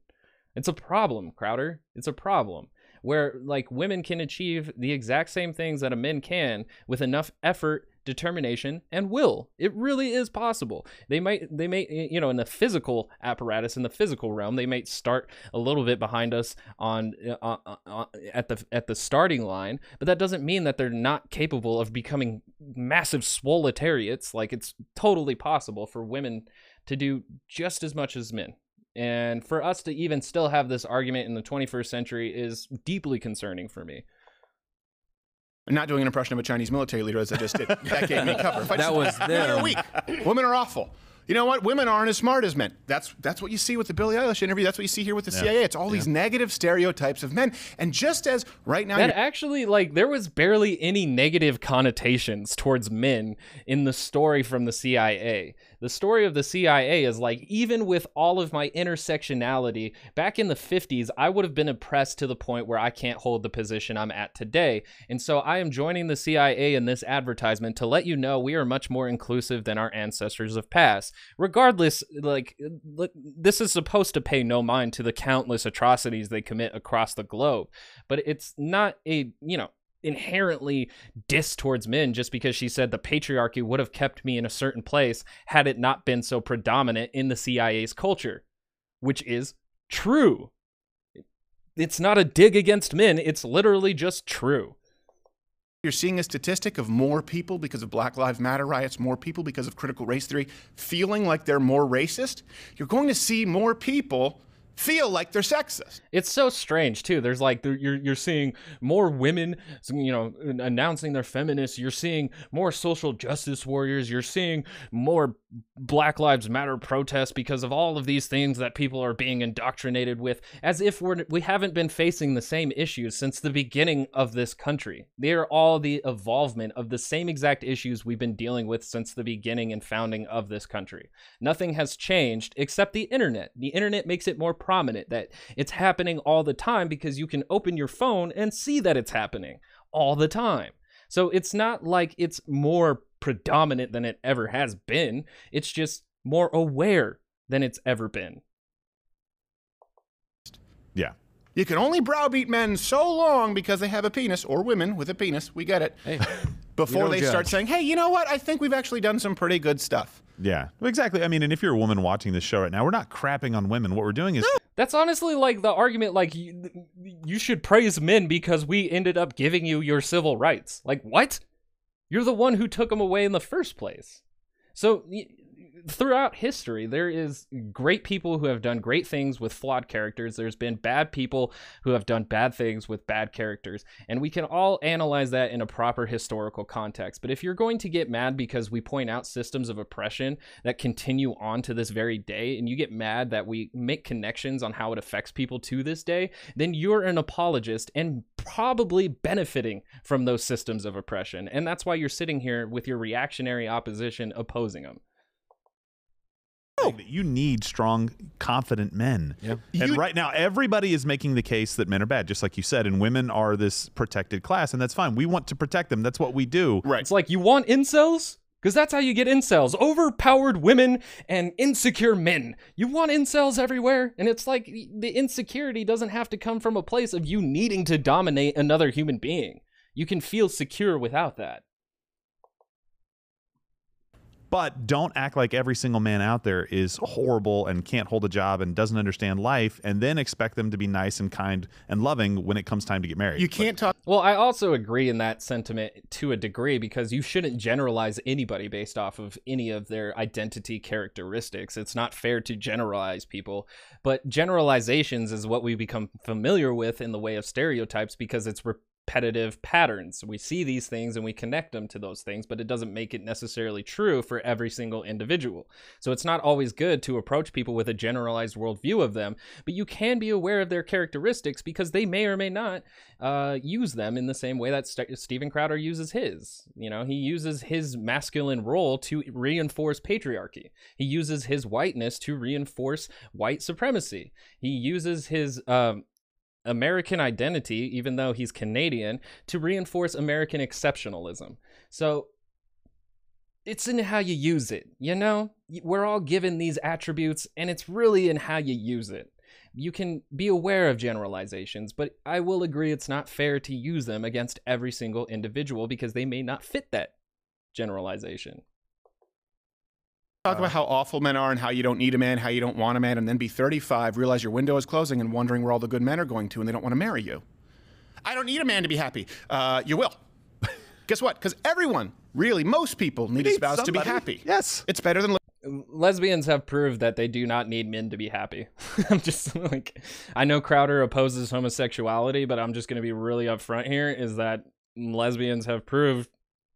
It's a problem, Crowder. It's a problem where like women can achieve the exact same things that a man can with enough effort, determination, and will. It really is possible. They might, they may, you know, in the physical apparatus, in the physical realm, they might start a little bit behind us on, uh, uh, at the, at the starting line, but that doesn't mean that they're not capable of becoming massive swoletariats. Like it's totally possible for women to do just as much as men. And for us to even still have this argument in the twenty-first century is deeply concerning for me. I'm not doing an impression of a Chinese military leader as I just did. That gave me cover. If I that just, was them. Women are weak. Women are awful. You know what? Women aren't as smart as men. That's that's what you see with the Billie Eilish interview. That's what you see here with the yeah. C I A. It's all yeah. these negative stereotypes of men. And just as right now... That actually, like, there was barely any negative connotations towards men in the story from the C I A. The story of the C I A is like, even with all of my intersectionality, back in the fifties, I would have been oppressed to the point where I can't hold the position I'm at today. And so I am joining the C I A in this advertisement to let you know we are much more inclusive than our ancestors of past. Regardless, like this is supposed to pay no mind to the countless atrocities they commit across the globe, but it's not a, you know, inherently diss towards men just because she said the patriarchy would have kept me in a certain place had it not been so predominant in the C I A's culture, which is true. It's not a dig against men. It's literally just true. You're seeing a statistic of more people because of Black Lives Matter riots, more people because of critical race theory, feeling like they're more racist. You're going to see more people feel like they're sexist. It's so strange too. There's like, you're, you're seeing more women, you know, announcing they're feminists. You're seeing more social justice warriors. You're seeing more Black Lives Matter protests because of all of these things that people are being indoctrinated with, as if we're, we haven't been facing the same issues since the beginning of this country. They are all the evolvement of the same exact issues we've been dealing with since the beginning and founding of this country. Nothing has changed except the internet. The internet makes it more prominent that it's happening all the time because you can open your phone and see that it's happening all the time. So it's not like it's more predominant than it ever has been. It's just more aware than it's ever been. Yeah. You can only browbeat men so long because they have a penis, or women with a penis. We get it. Hey, before they judge. Start saying, hey, you know what? I think we've actually done some pretty good stuff. Yeah, exactly. I mean, and if you're a woman watching this show right now, we're not crapping on women. What we're doing is... No. That's honestly like the argument, like, you, you should praise men because we ended up giving you your civil rights. Like, what? You're the one who took them away in the first place. So throughout history, there is great people who have done great things with flawed characters. There's been bad people who have done bad things with bad characters. And we can all analyze that in a proper historical context. But if you're going to get mad because we point out systems of oppression that continue on to this very day, and you get mad that we make connections on how it affects people to this day, then you're an apologist and probably benefiting from those systems of oppression. And that's why you're sitting here with your reactionary opposition opposing them. You need strong, confident men. Yep. And you, right now, everybody is making the case that men are bad, just like you said, and women are this protected class, and that's fine. We want to protect them. That's what we do. Right. It's like, you want incels? Because that's how you get incels. Overpowered women and insecure men. You want incels everywhere, and it's like the insecurity doesn't have to come from a place of you needing to dominate another human being. You can feel secure without that. But don't act like every single man out there is horrible and can't hold a job and doesn't understand life, and then expect them to be nice and kind and loving when it comes time to get married. You can't talk. Well, I also agree in that sentiment to a degree, because you shouldn't generalize anybody based off of any of their identity characteristics. It's not fair to generalize people, but generalizations is what we become familiar with in the way of stereotypes because it's re- repetitive patterns. We see these things and we connect them to those things, but it doesn't make it necessarily true for every single individual. So it's not always good to approach people with a generalized worldview of them, but you can be aware of their characteristics because they may or may not uh, use them in the same way that St- Steven Crowder uses his. You know, he uses his masculine role to reinforce patriarchy. He uses his whiteness to reinforce white supremacy. He uses his um, American identity, even though he's Canadian, to reinforce American exceptionalism. So it's in how you use it. You know, we're all given these attributes, and it's really in how you use it. You can be aware of generalizations, but I will agree it's not fair to use them against every single individual because they may not fit that generalization. Talk about how awful men are and how you don't need a man, how you don't want a man, and then be thirty-five, realize your window is closing and wondering where all the good men are going to, and they don't want to marry you. I don't need a man to be happy. Uh, you will. Guess what? Because everyone, really, most people need, need a spouse somebody. to be happy. Yes. It's better than... Lesbians have proved that they do not need men to be happy. I'm just like... I know Crowder opposes homosexuality, but I'm just going to be really upfront here, is that lesbians have proved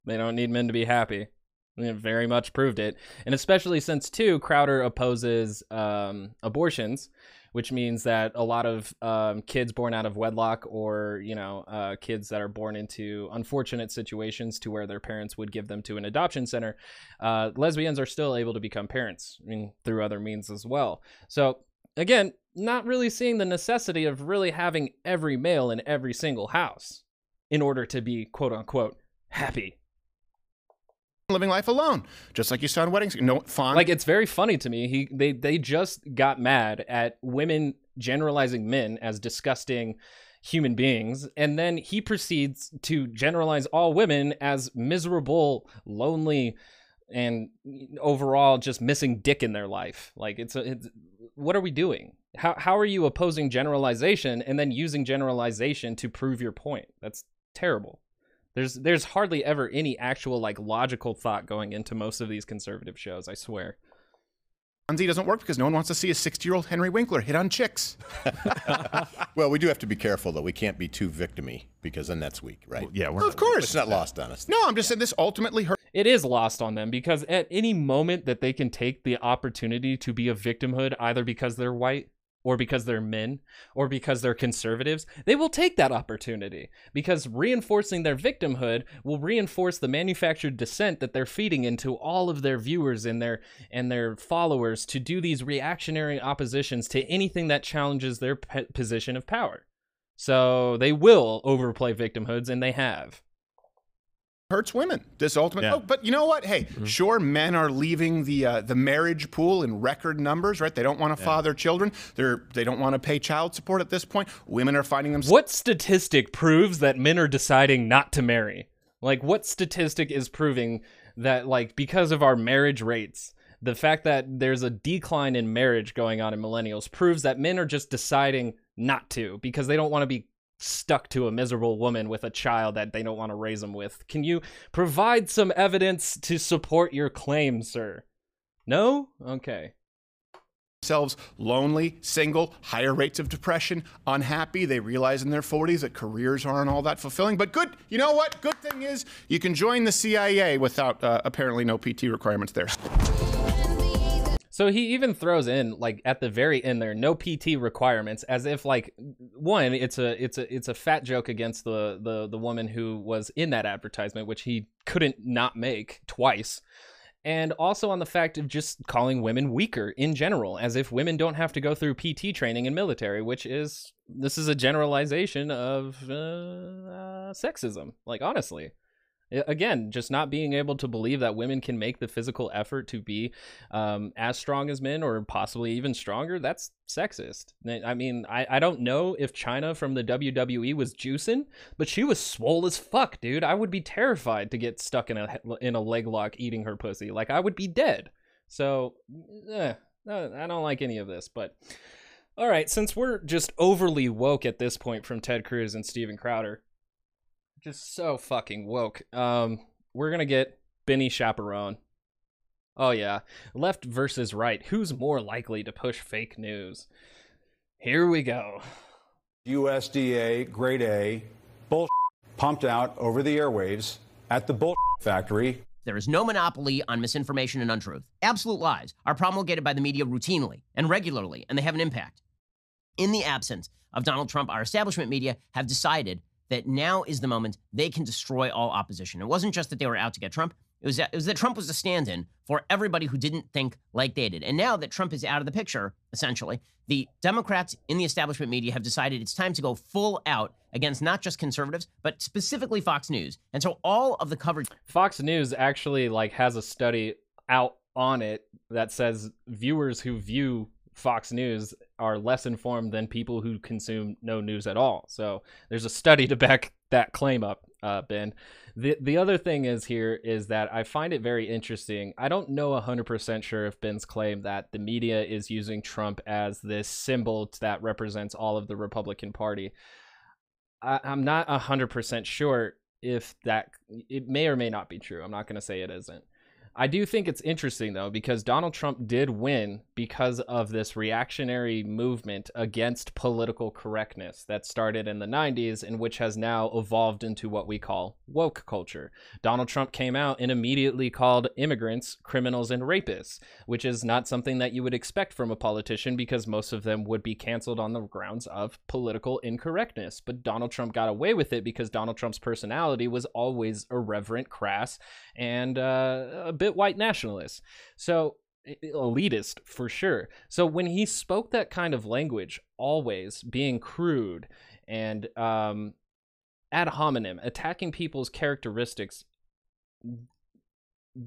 they don't need men to be happy. It very much proved it. And especially since, too, Crowder opposes um, abortions, which means that a lot of um, kids born out of wedlock, or, you know, uh, kids that are born into unfortunate situations to where their parents would give them to an adoption center, uh, lesbians are still able to become parents, I mean, through other means as well. So, again, not really seeing the necessity of really having every male in every single house in order to be, quote unquote, happy. Living life alone, just like you saw in weddings. No fun. Like, it's very funny to me. He they they just got mad at women generalizing men as disgusting human beings, and then he proceeds to generalize all women as miserable, lonely, and overall just missing dick in their life. Like, it's, a, it's what are we doing? How how are you opposing generalization and then using generalization to prove your point? That's terrible. There's there's hardly ever any actual, like, logical thought going into most of these conservative shows, I swear. Ponzi doesn't work because no one wants to see a sixty-year-old Henry Winkler hit on chicks. Well, we do have to be careful, though. We can't be too victim-y, because then that's weak, right? Well, yeah, we're well, of course. It's not lost on us. No, I'm just saying this ultimately hurts. It is lost on them, because at any moment that they can take the opportunity to be a victimhood, either because they're white or because they're men or because they're conservatives, they will take that opportunity, because reinforcing their victimhood will reinforce the manufactured dissent that they're feeding into all of their viewers and their and their followers to do these reactionary oppositions to anything that challenges their p- position of power. So they will overplay victimhoods, and they have. Hurts women. This ultimate. Yeah. Oh, but you know what? Hey, mm-hmm. sure, men are leaving the uh, the marriage pool in record numbers, right? They don't want to yeah. father children. They're they don't want to pay child support at this point. Women are finding themselves. What statistic proves that men are deciding not to marry? Like, what statistic is proving that, like, because of our marriage rates, the fact that there's a decline in marriage going on in millennials proves that men are just deciding not to, because they don't want to be stuck to a miserable woman with a child that they don't want to raise them with. Can you provide some evidence to support your claim, sir? No? Okay. Themselves lonely, single, higher rates of depression, unhappy. They realize in their forties that careers aren't all that fulfilling. But good, you know what? Good thing is you can join the C I A without uh, apparently no P T requirements there. So he even throws in, like, at the very end there, no P T requirements, as if, like, one, it's a it's a it's a fat joke against the the the woman who was in that advertisement, which he couldn't not make twice, and also on the fact of just calling women weaker in general, as if women don't have to go through P T training in military, which is this is a generalization of uh, uh, sexism. Like, honestly. Again, just not being able to believe that women can make the physical effort to be um, as strong as men, or possibly even stronger. That's sexist. I mean, I, I don't know if China from the W W E was juicing, but she was swole as fuck, dude. I would be terrified to get stuck in a, in a leg lock eating her pussy. Like, I would be dead. So, eh, I don't like any of this, but... All right, since we're just overly woke at this point from Ted Cruz and Steven Crowder... Just so fucking woke. Um, we're going to get Benny Chaperone. Oh, yeah. Left versus right. Who's more likely to push fake news? Here we go. U S D A grade A bullshit pumped out over the airwaves at the bullshit factory. There is no monopoly on misinformation and untruth. Absolute lies are promulgated by the media routinely and regularly, and they have an impact. In the absence of Donald Trump, our establishment media have decided that now is the moment they can destroy all opposition. It wasn't just that they were out to get Trump. It was, that, it was that Trump was a stand-in for everybody who didn't think like they did. And now that Trump is out of the picture, essentially, the Democrats in the establishment media have decided it's time to go full out against not just conservatives, but specifically Fox News. And so all of the coverage... Fox News actually, like, has a study out on it that says viewers who view Fox News are less informed than people who consume no news at all. So there's a study to back that claim up, uh, Ben. The the other thing is here is that I find it very interesting. I don't know one hundred percent sure if Ben's claim that the media is using Trump as this symbol that represents all of the Republican Party. I, I'm not one hundred percent sure if that, it may or may not be true. I'm not going to say it isn't. I do think it's interesting, though, because Donald Trump did win because of this reactionary movement against political correctness that started in the nineties and which has now evolved into what we call woke culture. Donald Trump came out and immediately called immigrants criminals and rapists, which is not something that you would expect from a politician, because most of them would be canceled on the grounds of political incorrectness. But Donald Trump got away with it because Donald Trump's personality was always irreverent, crass, and uh, a bit white nationalist, so elitist for sure. So when he spoke that kind of language, always being crude and um ad hominem, attacking people's characteristics,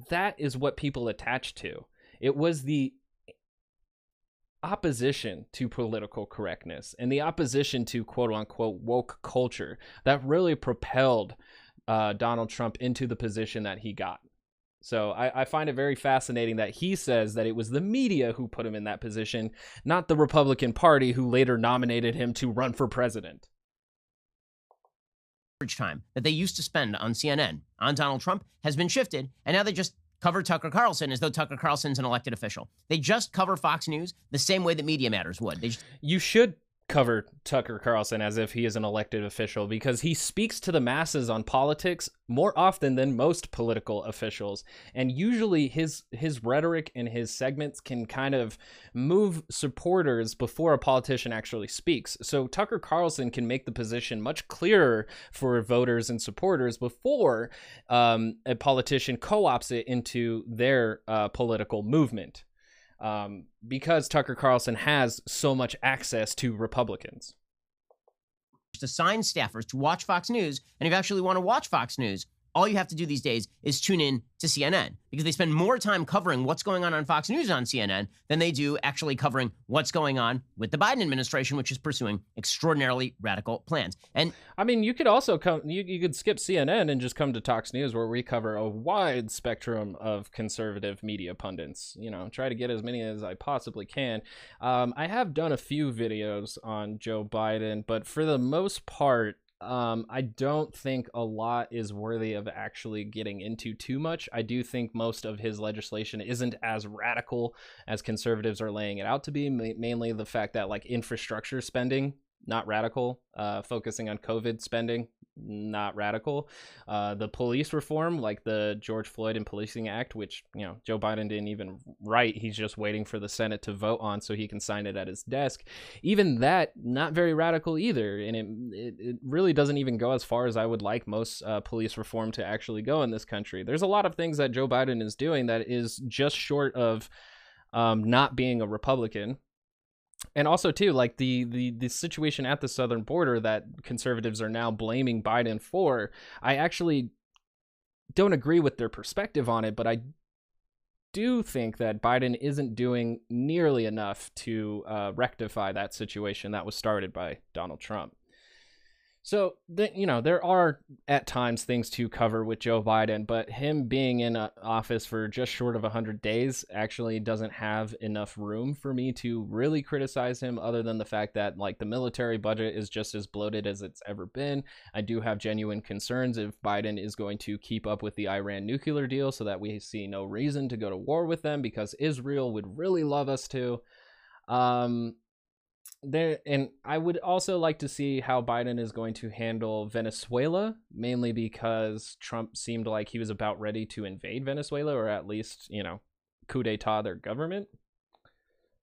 that is what people attach to. It was the opposition to political correctness and the opposition to quote unquote woke culture that really propelled uh Donald Trump into the position that he got. So I, I find it very fascinating that he says that it was the media who put him in that position, not the Republican Party, who later nominated him to run for president. Time that they used to spend on C N N, on Donald Trump, has been shifted, and now they just cover Tucker Carlson as though Tucker Carlson's an elected official. They just cover Fox News the same way that Media Matters would. They just- you should cover Tucker Carlson as if he is an elected official, because he speaks to the masses on politics more often than most political officials. And usually his his rhetoric and his segments can kind of move supporters before a politician actually speaks. So Tucker Carlson can make the position much clearer for voters and supporters before um, a politician co-opts it into their uh, political movement. Um, because Tucker Carlson has so much access to Republicans. To sign staffers to watch Fox News, and if you actually want to watch Fox News, all you have to do these days is tune in to C N N, because they spend more time covering what's going on on Fox News on C N N than they do actually covering what's going on with the Biden administration, which is pursuing extraordinarily radical plans. And I mean, you could also come, you, you could skip C N N and just come to Tox News, where we cover a wide spectrum of conservative media pundits. You know, try to get as many as I possibly can. Um, I have done a few videos on Joe Biden, but for the most part, Um, I don't think a lot is worthy of actually getting into too much. I do think most of his legislation isn't as radical as conservatives are laying it out to be, ma- mainly the fact that, like, infrastructure spending, not radical, uh, focusing on COVID spending, not radical, uh, the police reform, like the George Floyd and Policing Act, which, you know, Joe Biden didn't even write. He's just waiting for the Senate to vote on so he can sign it at his desk. Even that, not very radical either. And it, it, it really doesn't even go as far as I would like most uh, police reform to actually go in this country. There's a lot of things that Joe Biden is doing that is just short of um, not being a Republican. And also, too, like the, the, the situation at the southern border that conservatives are now blaming Biden for, I actually don't agree with their perspective on it, but I do think that Biden isn't doing nearly enough to uh, rectify that situation that was started by Donald Trump. So, the, you know, there are at times things to cover with Joe Biden, but him being in office for just short of one hundred days actually doesn't have enough room for me to really criticize him, other than the fact that, like, the military budget is just as bloated as it's ever been. I do have genuine concerns if Biden is going to keep up with the Iran nuclear deal so that we see no reason to go to war with them, because Israel would really love us to. Um... There, and I would also like to see how Biden is going to handle Venezuela, mainly because Trump seemed like he was about ready to invade Venezuela, or at least, you know, coup d'etat their government.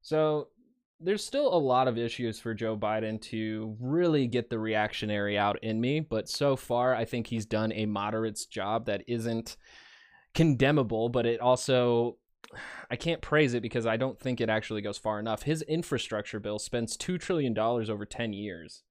So there's still a lot of issues for Joe Biden to really get the reactionary out in me. But so far, I think he's done a moderate's job that isn't condemnable, but it also... I can't praise it because I don't think it actually goes far enough. His infrastructure bill spends two trillion dollars over ten years.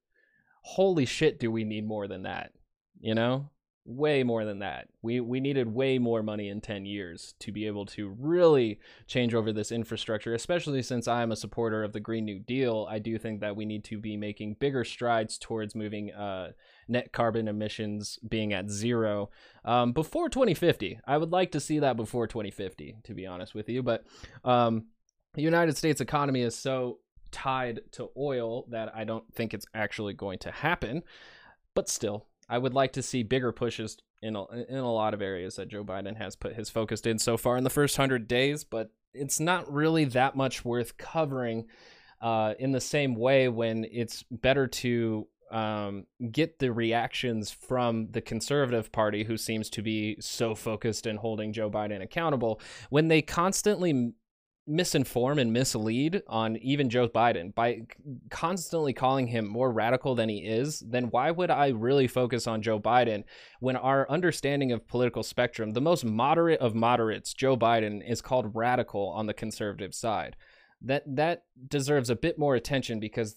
Holy shit, do we need more than that? You know, way more than that. We we needed way more money in ten years to be able to really change over this infrastructure, especially since I am a supporter of the Green New Deal. I do think that we need to be making bigger strides towards moving uh, net carbon emissions being at zero um, before twenty fifty. I would like to see that before twenty fifty, to be honest with you. But um, the United States economy is so tied to oil that I don't think it's actually going to happen. But still, I would like to see bigger pushes in a, in a lot of areas that Joe Biden has put his focus in so far in the first one hundred days, but it's not really that much worth covering uh, in the same way, when it's better to um, get the reactions from the conservative party, who seems to be so focused in holding Joe Biden accountable, when they constantly misinform and mislead on even Joe Biden by constantly calling him more radical than he is. Then why would I really focus on Joe Biden when our understanding of political spectrum, the most moderate of moderates, Joe Biden, is called radical on the conservative side? That that deserves a bit more attention, because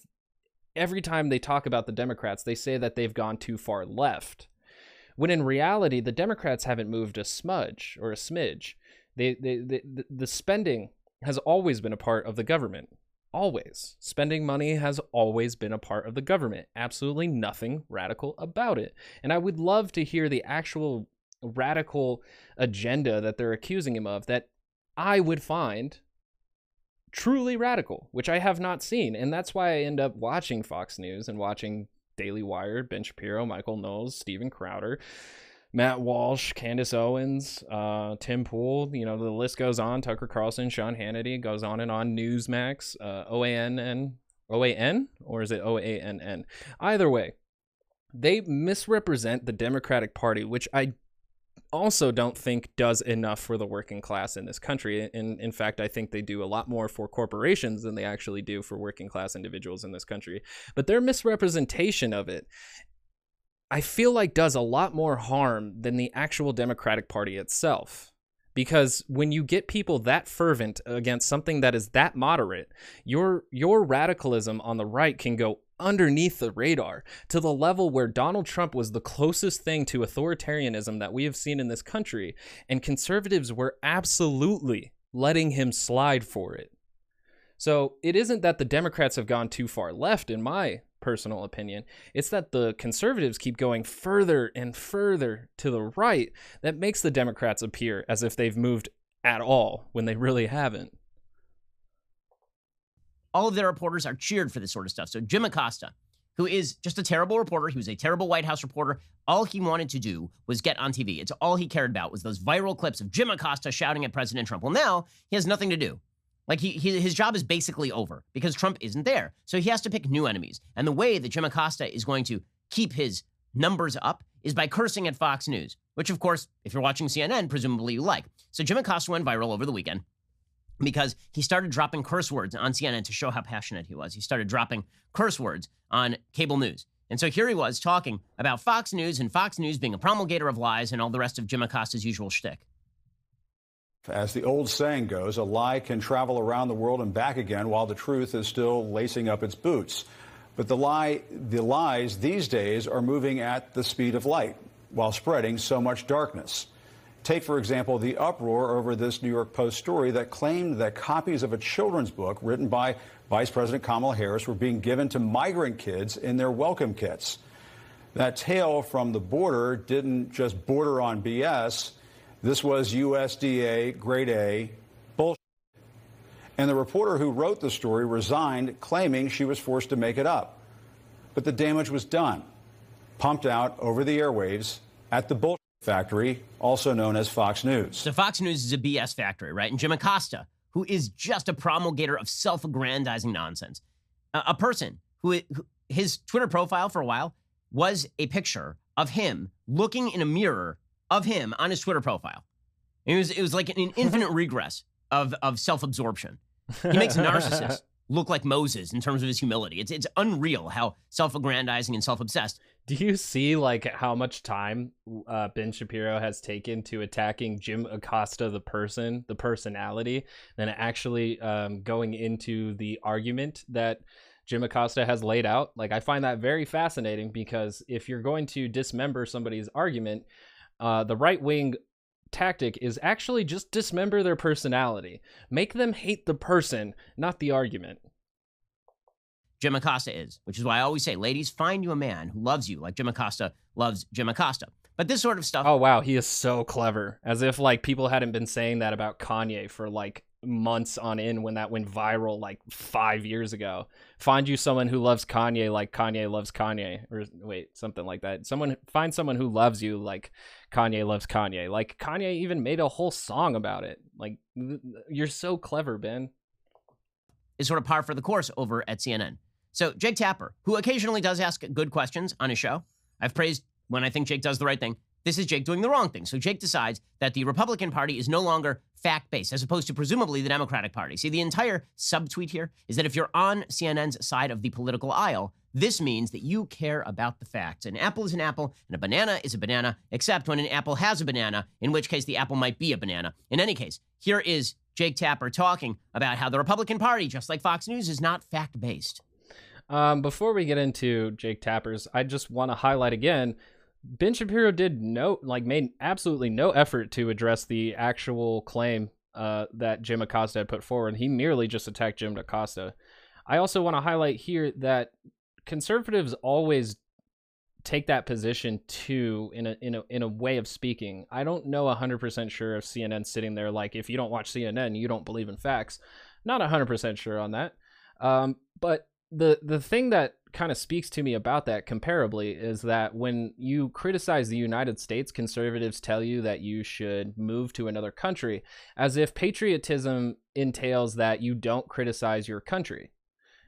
every time they talk about the Democrats, they say that they've gone too far left, when in reality the Democrats haven't moved a smudge or a smidge. They, they, they the, the spending has always been a part of the government. Always. Spending money has always been a part of the government. Absolutely nothing radical about it. And I would love to hear the actual radical agenda that they're accusing him of, that I would find truly radical, which I have not seen. And that's why I end up watching Fox News and watching Daily Wire, Ben Shapiro, Michael Knowles, Steven Crowder, Matt Walsh, Candace Owens, uh, Tim Pool, you know, the list goes on. Tucker Carlson, Sean Hannity, goes on and on. Newsmax, uh, O A N N, O A N, or is it O A N N? Either way, they misrepresent the Democratic Party, which I also don't think does enough for the working class in this country. And in fact, I think they do a lot more for corporations than they actually do for working class individuals in this country. But their misrepresentation of it, I feel like, does a lot more harm than the actual Democratic Party itself. Because when you get people that fervent against something that is that moderate, your your radicalism on the right can go underneath the radar to the level where Donald Trump was the closest thing to authoritarianism that we have seen in this country, and conservatives were absolutely letting him slide for it. So it isn't that the Democrats have gone too far left, in my personal opinion. It's that the conservatives keep going further and further to the right that makes the Democrats appear as if they've moved at all when they really haven't. All of their reporters are cheered for this sort of stuff. So Jim Acosta, who is just a terrible reporter, he was a terrible White House reporter. All he wanted to do was get on T V. It's all he cared about was those viral clips of Jim Acosta shouting at President Trump. Well, now he has nothing to do. Like he, he, his job is basically over because Trump isn't there. So he has to pick new enemies. And the way that Jim Acosta is going to keep his numbers up is by cursing at Fox News, which, of course, if you're watching C N N, presumably you like. So Jim Acosta went viral over the weekend because he started dropping curse words on C N N to show how passionate he was. He started dropping curse words on cable news. And so here he was talking about Fox News and Fox News being a promulgator of lies and all the rest of Jim Acosta's usual shtick. As the old saying goes, a lie can travel around the world and back again while the truth is still lacing up its boots. But the lie, the lies these days are moving at the speed of light while spreading so much darkness. Take, for example, the uproar over this New York Post story that claimed that copies of a children's book written by Vice President Kamala Harris were being given to migrant kids in their welcome kits. That tale from the border didn't just border on B S. This was U S D A grade A bullshit. And the reporter who wrote the story resigned, claiming she was forced to make it up. But the damage was done, pumped out over the airwaves at the bullshit factory, also known as Fox News. So Fox News is a B S factory, right? And Jim Acosta, who is just a promulgator of self-aggrandizing nonsense, a, a person who, who his Twitter profile for a while was a picture of him looking in a mirror of him on his Twitter profile. It was it was like an infinite regress of of self-absorption. He makes a narcissist look like Moses in terms of his humility. It's it's unreal how self-aggrandizing and self-obsessed. Do you see, like, how much time uh, Ben Shapiro has taken to attacking Jim Acosta, the person, the personality, and actually um, going into the argument that Jim Acosta has laid out? Like, I find that very fascinating, because if you're going to dismember somebody's argument, uh, the right-wing tactic is actually just dismember their personality. Make them hate the person, not the argument. Jim Acosta is, which is why I always say, ladies, find you a man who loves you like Jim Acosta loves Jim Acosta. But this sort of stuff. Oh, wow. He is so clever. As if, like, people hadn't been saying that about Kanye for, like, months on end when that went viral, like, five years ago. Find you someone who loves Kanye like Kanye loves Kanye. Or, wait, something like that. Someone Find someone who loves you like Kanye loves Kanye. Like, Kanye even made a whole song about it. Like, you're so clever, Ben. Is sort of par for the course over at C N N. So Jake Tapper, who occasionally does ask good questions on his show, I've praised when I think Jake does the right thing. This is Jake doing the wrong thing. So Jake decides that the Republican Party is no longer fact-based, as opposed to presumably the Democratic Party. See, the entire subtweet here is that if you're on C N N's side of the political aisle, this means that you care about the facts. An apple is an apple, and a banana is a banana, except when an apple has a banana, in which case the apple might be a banana. In any case, here is Jake Tapper talking about how the Republican Party, just like Fox News, is not fact-based. Um, before we get into Jake Tapper's, I just want to highlight again, Ben Shapiro did no, like, made absolutely no effort to address the actual claim uh, that Jim Acosta had put forward. He merely just attacked Jim Acosta. I also want to highlight here that conservatives always take that position too, in a in a in a way of speaking. I don't know one hundred percent sure if C N N's sitting there like, if you don't watch C N N, you don't believe in facts. Not one hundred percent sure on that. Um, but the the thing that kind of speaks to me about that comparably is that when you criticize the United States, conservatives tell you that you should move to another country, as if patriotism entails that you don't criticize your country,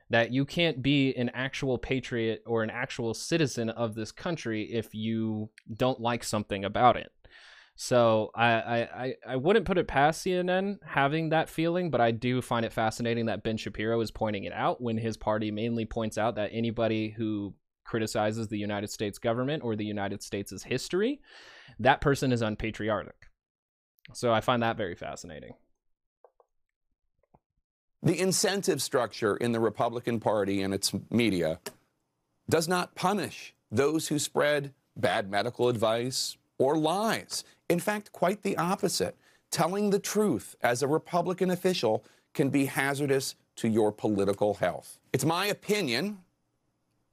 that you can't be an actual patriot or an actual citizen of this country if you don't like something about it. So I, I, I wouldn't put it past C N N having that feeling, but I do find it fascinating that Ben Shapiro is pointing it out when his party mainly points out that anybody who criticizes the United States government or the United States' history, that person is unpatriotic. So I find that very fascinating. The incentive structure in the Republican Party and its media does not punish those who spread bad medical advice or lies. In fact, quite the opposite. Telling the truth as a Republican official can be hazardous to your political health. It's my opinion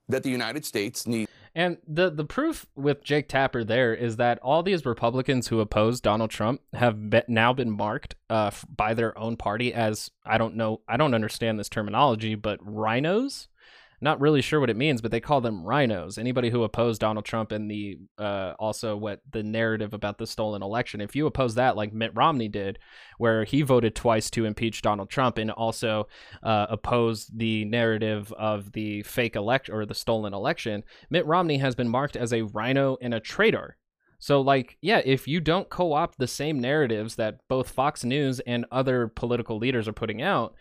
that the United States needs... And the, the proof with Jake Tapper there is that all these Republicans who oppose Donald Trump have be, now been marked uh, by their own party as, I don't know, I don't understand this terminology, but rhinos? Not really sure what it means, but they call them rhinos. Anybody who opposed Donald Trump and the uh, also what the narrative about the stolen election, if you oppose that like Mitt Romney did, where he voted twice to impeach Donald Trump and also uh, opposed the narrative of the fake election or the stolen election, Mitt Romney has been marked as a rhino and a traitor. So like, yeah, if you don't co-opt the same narratives that both Fox News and other political leaders are putting out,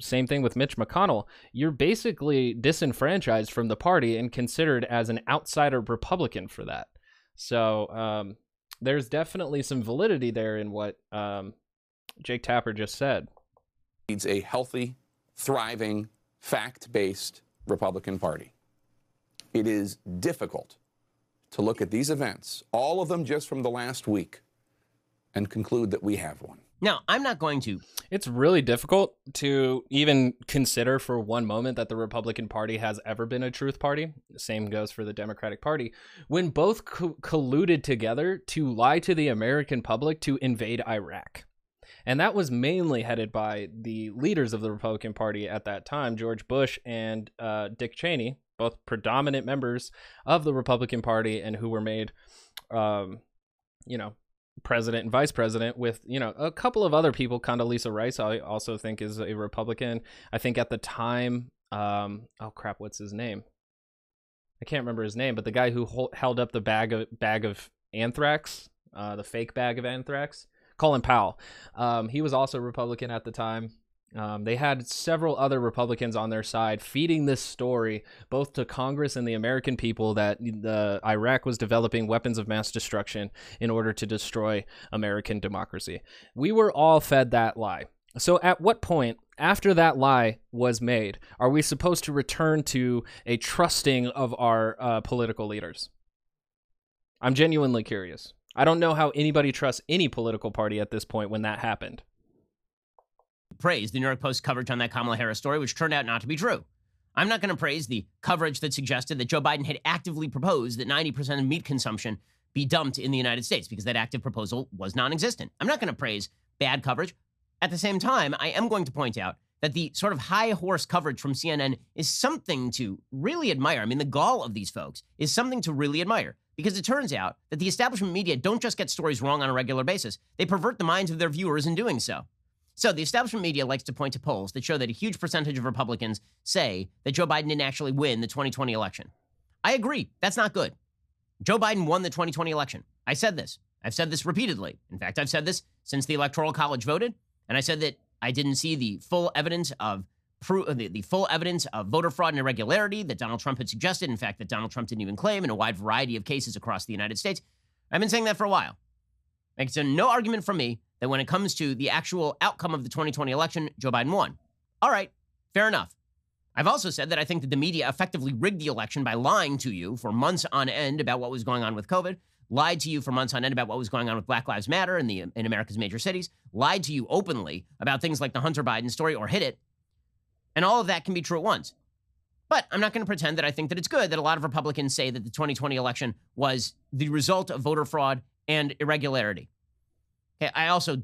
same thing with Mitch McConnell, you're basically disenfranchised from the party and considered as an outsider Republican for that. So um, there's definitely some validity there in what um, Jake Tapper just said. Needs a healthy, thriving, fact-based Republican Party. It is difficult to look at these events, all of them just from the last week, and conclude that we have one. Now, I'm not going to. It's really difficult to even consider for one moment that the Republican Party has ever been a truth party. The same goes for the Democratic Party. When both co- colluded together to lie to the American public to invade Iraq. And that was mainly headed by the leaders of the Republican Party at that time, George Bush and uh, Dick Cheney, both predominant members of the Republican Party and who were made, um, you know, president and vice president with, you know, a couple of other people. Condoleezza Rice, I also think, is a Republican. I think at the time, um, oh, crap, what's his name? I can't remember his name, but the guy who hold, held up the bag of, bag of anthrax, uh, the fake bag of anthrax, Colin Powell. Um, he was also Republican at the time. Um, they had several other Republicans on their side feeding this story both to Congress and the American people that the Iraq was developing weapons of mass destruction in order to destroy American democracy. We were all fed that lie. So at what point after that lie was made are we supposed to return to a trusting of our uh, political leaders? I'm genuinely curious. I don't know how anybody trusts any political party at this point when that happened. Praise the New York Post coverage on that Kamala Harris story, which turned out not to be true. I'm not going to praise the coverage that suggested that Joe Biden had actively proposed that ninety percent of meat consumption be dumped in the United States because that active proposal was non-existent. I'm not going to praise bad coverage. At the same time, I am going to point out that the sort of high horse coverage from C N N is something to really admire. I mean, the gall of these folks is something to really admire, because it turns out that the establishment media don't just get stories wrong on a regular basis. They pervert the minds of their viewers in doing so. So the establishment media likes to point to polls that show that a huge percentage of Republicans say that Joe Biden didn't actually win the twenty twenty election. I agree. That's not good. Joe Biden won the twenty twenty election. I said this. I've said this repeatedly. In fact, I've said this since the Electoral College voted. And I said that I didn't see the full evidence of pro- the, the full evidence of voter fraud and irregularity that Donald Trump had suggested. In fact, that Donald Trump didn't even claim in a wide variety of cases across the United States. I've been saying that for a while. Like, so no argument from me that when it comes to the actual outcome of the twenty twenty election, Joe Biden won. All right, fair enough. I've also said that I think that the media effectively rigged the election by lying to you for months on end about what was going on with COVID, lied to you for months on end about what was going on with Black Lives Matter in, the, in America's major cities, lied to you openly about things like the Hunter Biden story or hid it. And all of that can be true at once. But I'm not going to pretend that I think that it's good that a lot of Republicans say that the twenty twenty election was the result of voter fraud and irregularity. I also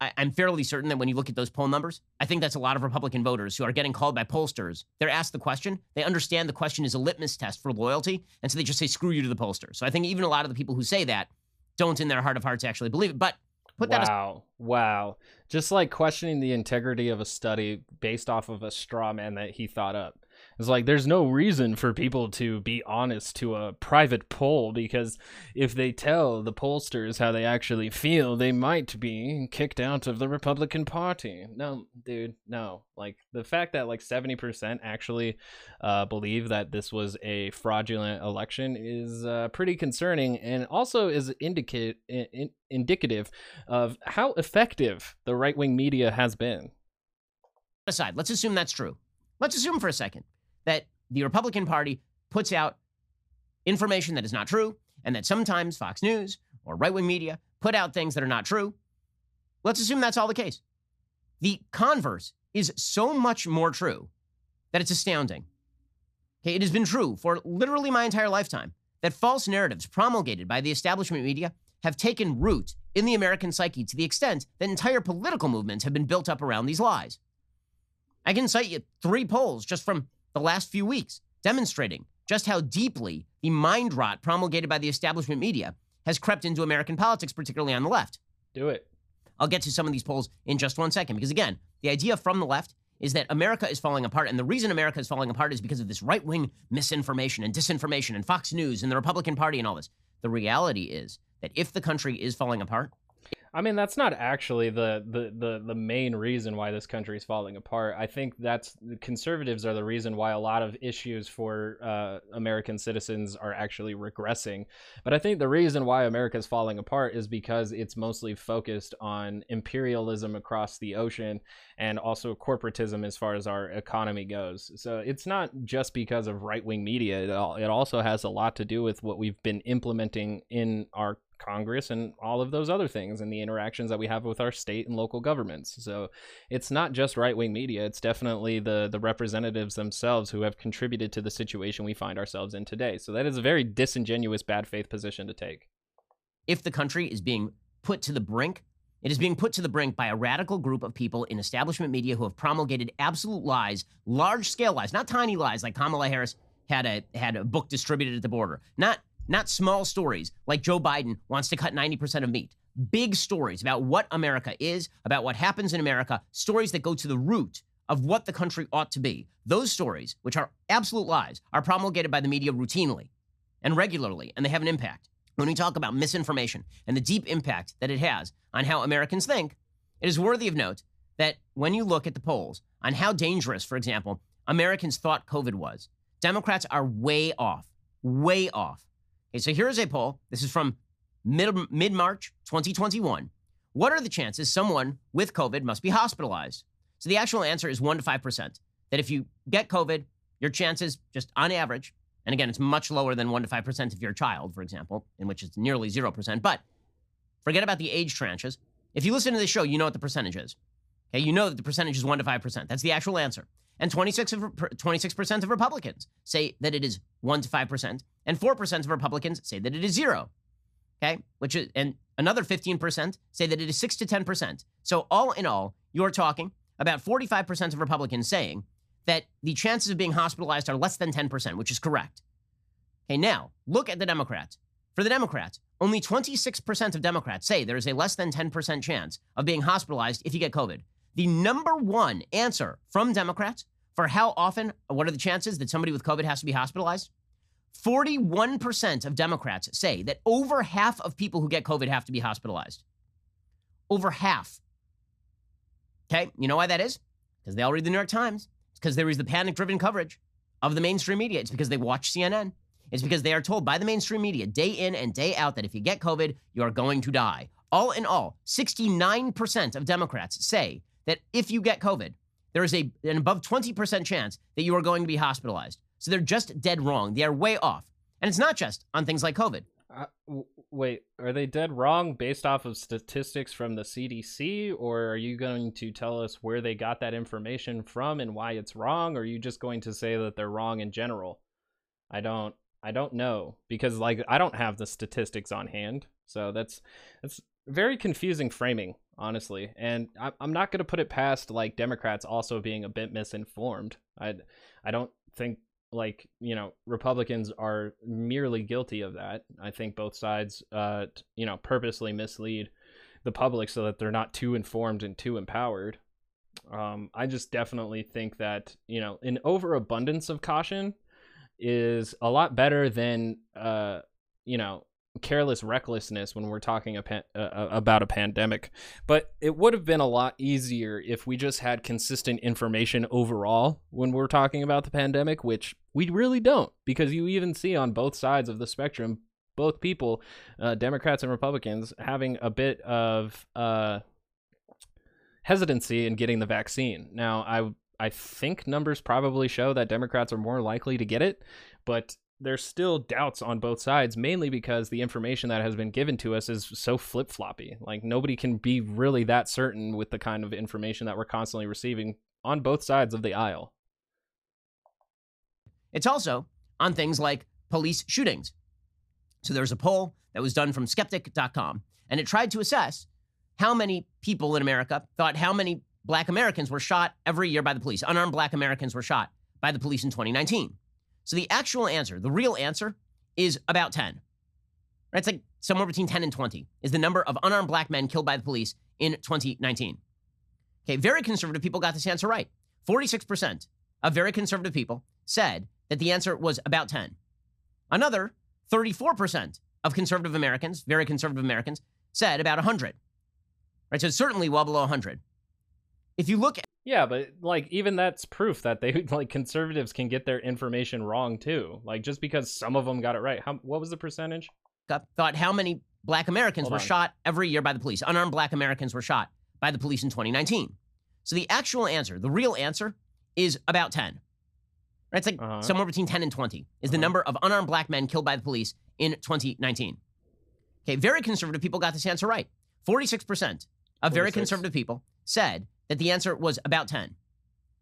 I, I'm fairly certain that when you look at those poll numbers, I think that's a lot of Republican voters who are getting called by pollsters. They're asked the question. They understand the question is a litmus test for loyalty. And so they just say, screw you to the pollster. So I think even a lot of the people who say that don't in their heart of hearts actually believe it. But put that wow. As- wow. Just like questioning the integrity of a study based off of a straw man that he thought up. It's like, there's no reason for people to be honest to a private poll, because if they tell the pollsters how they actually feel, they might be kicked out of the Republican Party. No, dude, no. Like, the fact that like seventy percent actually uh, believe that this was a fraudulent election is uh, pretty concerning, and also is indica- in- indicative of how effective the right-wing media has been. Aside, let's assume that's true. Let's assume for a second that the Republican Party puts out information that is not true, and that sometimes Fox News or right-wing media put out things that are not true. Let's assume that's all the case. The converse is so much more true that it's astounding. Okay, it has been true for literally my entire lifetime that false narratives promulgated by the establishment media have taken root in the American psyche to the extent that entire political movements have been built up around these lies. I can cite you three polls just from the last few weeks demonstrating just how deeply the mind rot promulgated by the establishment media has crept into American politics, particularly on the left. Do it. I'll get to some of these polls in just one second, because again, the idea from the left is that America is falling apart, and the reason America is falling apart is because of this right-wing misinformation and disinformation and Fox News and the Republican Party and all this. The reality is that if the country is falling apart, I mean, that's not actually the, the, the, the main reason why this country is falling apart. I think that's the conservatives are the reason why a lot of issues for uh, American citizens are actually regressing. But I think the reason why America is falling apart is because it's mostly focused on imperialism across the ocean and also corporatism as far as our economy goes. So it's not just because of right-wing media at all. It also has a lot to do with what we've been implementing in our Congress and all of those other things and the interactions that we have with our state and local governments. So it's not just right-wing media. It's definitely the the representatives themselves who have contributed to the situation we find ourselves in today. So that is a very disingenuous, bad faith position to take. If the country is being put to the brink, it is being put to the brink by a radical group of people in establishment media who have promulgated absolute lies, large-scale lies, not tiny lies like Kamala Harris had a had a book distributed at the border. Not Not small stories like Joe Biden wants to cut ninety percent of meat. Big stories about what America is, about what happens in America, stories that go to the root of what the country ought to be. Those stories, which are absolute lies, are promulgated by the media routinely and regularly, and they have an impact. When we talk about misinformation and the deep impact that it has on how Americans think, it is worthy of note that when you look at the polls on how dangerous, for example, Americans thought COVID was, Democrats are way off, way off. Okay, so here's a poll. This is from mid, mid-March twenty twenty-one. What are the chances someone with COVID must be hospitalized? So the actual answer is one to five percent, that if you get COVID, your chances just on average, and again, it's much lower than one to five percent if you're a child, for example, in which it's nearly zero percent. But forget about the age tranches. If you listen to this show, you know what the percentage is. Okay, you know that the percentage is one to five percent. That's the actual answer. And twenty-six percent of Republicans say that it is one to five percent, and four percent of Republicans say that it is zero, okay? Which is, and another fifteen percent say that it is six to ten percent. So all in all, you're talking about forty-five percent of Republicans saying that the chances of being hospitalized are less than ten percent, which is correct. Okay, now, look at the Democrats. For the Democrats, only twenty-six percent of Democrats say there is a less than ten percent chance of being hospitalized if you get COVID. The number one answer from Democrats for how often, what are the chances that somebody with COVID has to be hospitalized? forty-one percent of Democrats say that over half of people who get COVID have to be hospitalized. Over half. Okay, you know why that is? Because they all read the New York Times. It's because there is the panic-driven coverage of the mainstream media. It's because they watch C N N. It's because they are told by the mainstream media day in and day out that if you get COVID, you're going to die. All in all, sixty-nine percent of Democrats say that if you get COVID, there is a, an above twenty percent chance that you are going to be hospitalized. So they're just dead wrong. They are way off. And it's not just on things like COVID. Uh, w- wait, are they dead wrong based off of statistics from the C D C? Or are you going to tell us where they got that information from and why it's wrong? Or are you just going to say that they're wrong in general? I don't, I don't know, because like I don't have the statistics on hand. So that's, that's very confusing framing. honestly. And I, I'm not going to put it past like Democrats also being a bit misinformed. I, I don't think like, you know, Republicans are merely guilty of that. I think both sides, uh, you know, purposely mislead the public so that they're not too informed and too empowered. Um, I just definitely think that, you know, an overabundance of caution is a lot better than, uh, you know, careless recklessness when we're talking a pan uh, about a pandemic. But it would have been a lot easier if we just had consistent information overall when we're talking about the pandemic, which we really don't, because you even see on both sides of the spectrum, both people, uh, Democrats and Republicans, having a bit of uh, hesitancy in getting the vaccine. Now, I, I think numbers probably show that Democrats are more likely to get it, but there's still doubts on both sides, mainly because the information that has been given to us is so flip-floppy. Like, nobody can be really that certain with the kind of information that we're constantly receiving on both sides of the aisle. It's also on things like police shootings. So there's a poll that was done from skeptic dot com, and it tried to assess how many people in America thought how many black Americans were shot every year by the police. Unarmed black Americans were shot by the police in twenty nineteen. So the actual answer, the real answer, is about ten. Right? It's like somewhere between ten and twenty is the number of unarmed black men killed by the police in twenty nineteen. Okay, very conservative people got this answer right. forty-six percent of very conservative people said that the answer was about ten. Another thirty-four percent of conservative Americans, very conservative Americans, said about one hundred. Right? So it's certainly well below one hundred. If you look at... Yeah, but like even that's proof that they like conservatives can get their information wrong too. Like just because some of them got it right. How, what was the percentage? Thought how many black Americans Hold were on. shot every year by the police. Unarmed black Americans were shot by the police in twenty nineteen. So the actual answer, the real answer, is about ten. Right? It's like uh-huh. somewhere between ten and twenty is uh-huh. the number of unarmed black men killed by the police in twenty nineteen. Okay, very conservative people got this answer right. forty-six percent of very conservative people said that the answer was about ten.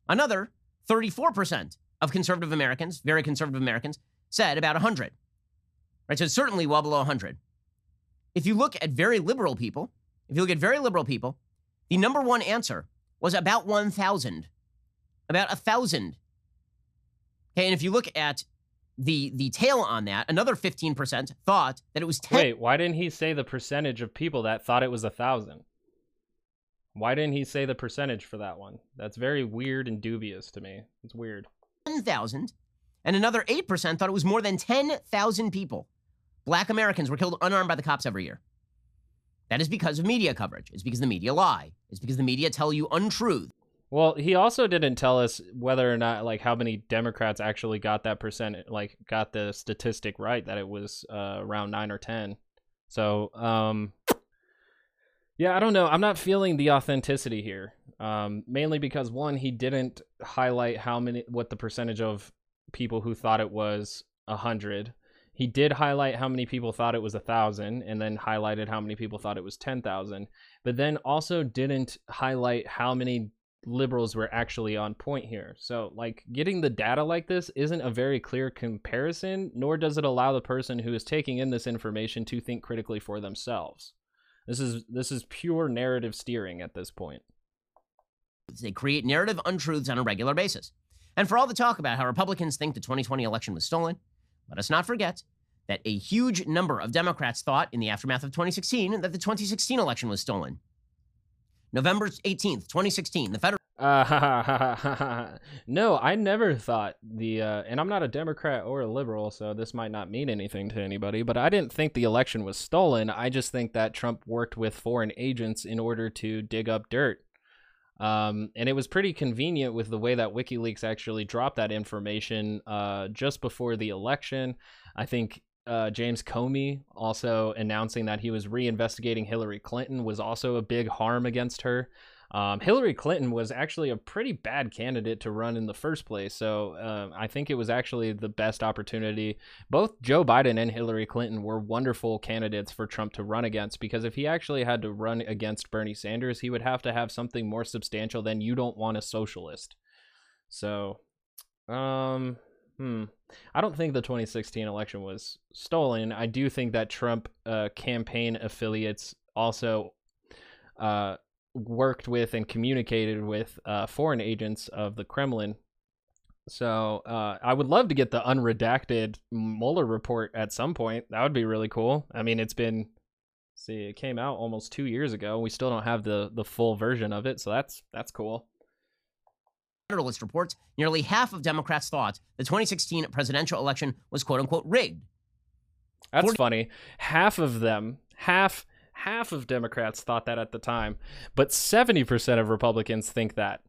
Another thirty-four percent of conservative Americans, very conservative Americans, said about one hundred. Right? So it's certainly well below one hundred. If you look at very liberal people, if you look at very liberal people, the number one answer was about one thousand. About one thousand. Okay, and if you look at the the tail on that, another fifteen percent thought that it was ten. Wait, why didn't he say the percentage of people that thought it was one thousand? Why didn't he say the percentage for that one? That's very weird and dubious to me. It's weird. one thousand, and another eight percent thought it was more than ten thousand people. Black Americans were killed unarmed by the cops every year. That is because of media coverage. It's because the media lie. It's because the media tell you untruth. Well, he also didn't tell us whether or not, like, how many Democrats actually got that percentage, like, got the statistic right, that it was uh, around nine or ten. So, um... yeah, I don't know. I'm not feeling the authenticity here, um, mainly because, one, he didn't highlight how many, what the percentage of people who thought it was one hundred. He did highlight how many people thought it was one thousand and then highlighted how many people thought it was ten thousand, but then also didn't highlight how many liberals were actually on point here. So, like, getting the data like this isn't a very clear comparison, nor does it allow the person who is taking in this information to think critically for themselves. This is this is pure narrative steering at this point. They create narrative untruths on a regular basis. And for all the talk about how Republicans think the twenty twenty election was stolen, let us not forget that a huge number of Democrats thought in the aftermath of twenty sixteen that the twenty sixteen election was stolen. November eighteenth, twenty sixteen, the federal... Uh, no, I never thought the... Uh, and I'm not a Democrat or a liberal, so this might not mean anything to anybody, but I didn't think the election was stolen. I just think that Trump worked with foreign agents in order to dig up dirt. Um, and it was pretty convenient with the way that WikiLeaks actually dropped that information uh, just before the election. I think... Uh, James Comey also announcing that he was reinvestigating Hillary Clinton was also a big harm against her. Um, Hillary Clinton was actually a pretty bad candidate to run in the first place. So uh, I think it was actually the best opportunity. Both Joe Biden and Hillary Clinton were wonderful candidates for Trump to run against, because if he actually had to run against Bernie Sanders, he would have to have something more substantial than "you don't want a socialist." So, um... Hmm. I don't think the twenty sixteen election was stolen. I do think that Trump uh, campaign affiliates also uh, worked with and communicated with uh, foreign agents of the Kremlin. So uh, I would love to get the unredacted Mueller report at some point. That would be really cool. I mean, it's been, see, it came out almost two years ago. We still don't have the the full version of it, so that's that's cool. Federalist reports nearly half of Democrats thought the twenty sixteen presidential election was quote unquote rigged. That's Forty- funny. Half of them, half half of Democrats thought that at the time, but seventy percent of Republicans think that.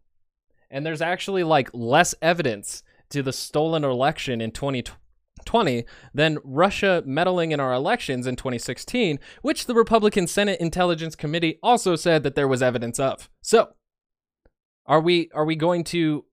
And there's actually like less evidence to the stolen election in twenty twenty than Russia meddling in our elections in twenty sixteen, which the Republican Senate Intelligence Committee also said that there was evidence of. So are we are we going to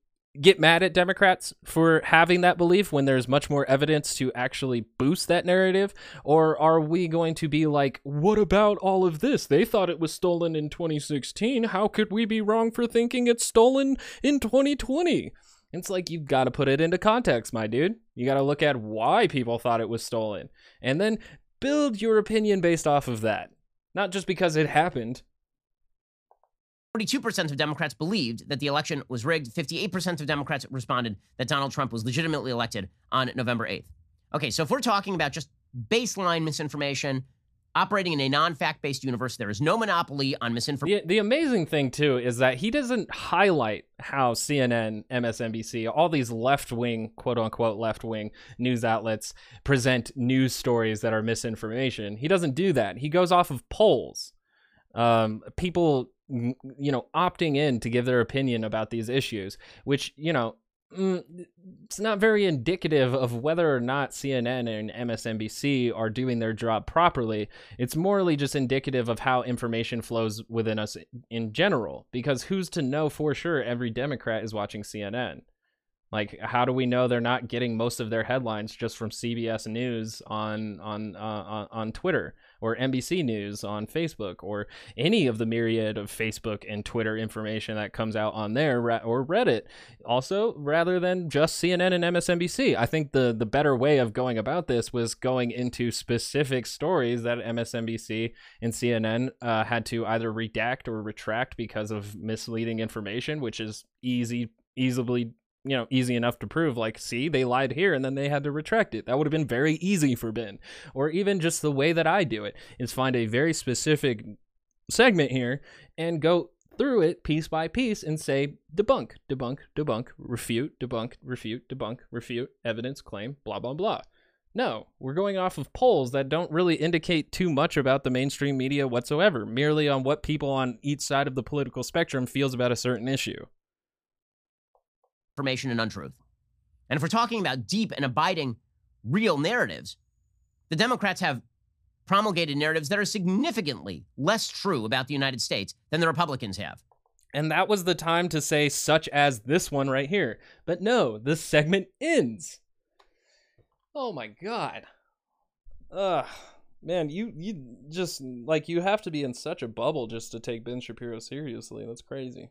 get mad at Democrats for having that belief when there's much more evidence to actually boost that narrative? Or are we going to be like, what about all of this? They thought it was stolen in twenty sixteen. How could we be wrong for thinking it's stolen in twenty twenty? It's like, you've got to put it into context, my dude. You got to look at why people thought it was stolen and then build your opinion based off of that. Not just because it happened. forty-two percent of Democrats believed that the election was rigged. fifty-eight percent of Democrats responded that Donald Trump was legitimately elected on November eighth. Okay, so if we're talking about just baseline misinformation, operating in a non-fact-based universe, there is no monopoly on misinformation. The, the amazing thing, too, is that he doesn't highlight how C N N, M S N B C, all these left-wing, quote-unquote left-wing news outlets present news stories that are misinformation. He doesn't do that. He goes off of polls. Um, people... you know, opting in to give their opinion about these issues, which, you know, it's not very indicative of whether or not C N N and M S N B C are doing their job properly. It's morally just indicative of how information flows within us in general, because who's to know for sure every Democrat is watching C N N? Like, how do we know they're not getting most of their headlines just from C B S News on on uh, on Twitter, or N B C News on Facebook, or any of the myriad of Facebook and Twitter information that comes out on there, or Reddit? Also, rather than just C N N and M S N B C, I think the, the better way of going about this was going into specific stories that M S N B C and C N N uh, had to either redact or retract because of misleading information, which is easy, easily... you know, easy enough to prove, like, see, they lied here and then they had to retract it. That would have been very easy for Ben. Or even just the way that I do it is find a very specific segment here and go through it piece by piece and say, debunk, debunk, debunk, refute, debunk, refute, debunk, refute, evidence, claim, blah, blah, blah. No, we're going off of polls that don't really indicate too much about the mainstream media whatsoever, merely on what people on each side of the political spectrum feels about a certain issue. Information and untruth. And if we're talking about deep and abiding real narratives, the Democrats have promulgated narratives that are significantly less true about the United States than the Republicans have. And that was the time to say such as this one right here. But no, this segment ends. Oh my God. Ugh. Man, you, you just, like, you have to be in such a bubble just to take Ben Shapiro seriously. That's crazy.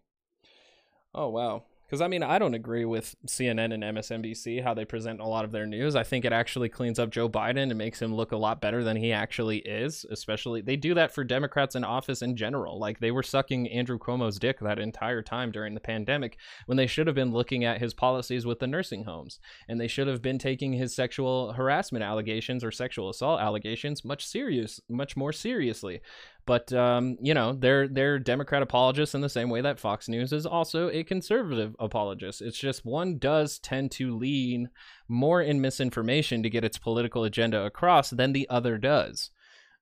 Oh, wow. Because, I mean, I don't agree with C N N and M S N B C, how they present a lot of their news. I think it actually cleans up Joe Biden and makes him look a lot better than he actually is, especially. They do that for Democrats in office in general. Like, they were sucking Andrew Cuomo's dick that entire time during the pandemic when they should have been looking at his policies with the nursing homes. And they should have been taking his sexual harassment allegations or sexual assault allegations much serious, much more seriously. But, um, you know, they're they're Democrat apologists in the same way that Fox News is also a conservative apologist. It's just one does tend to lean more in misinformation to get its political agenda across than the other does.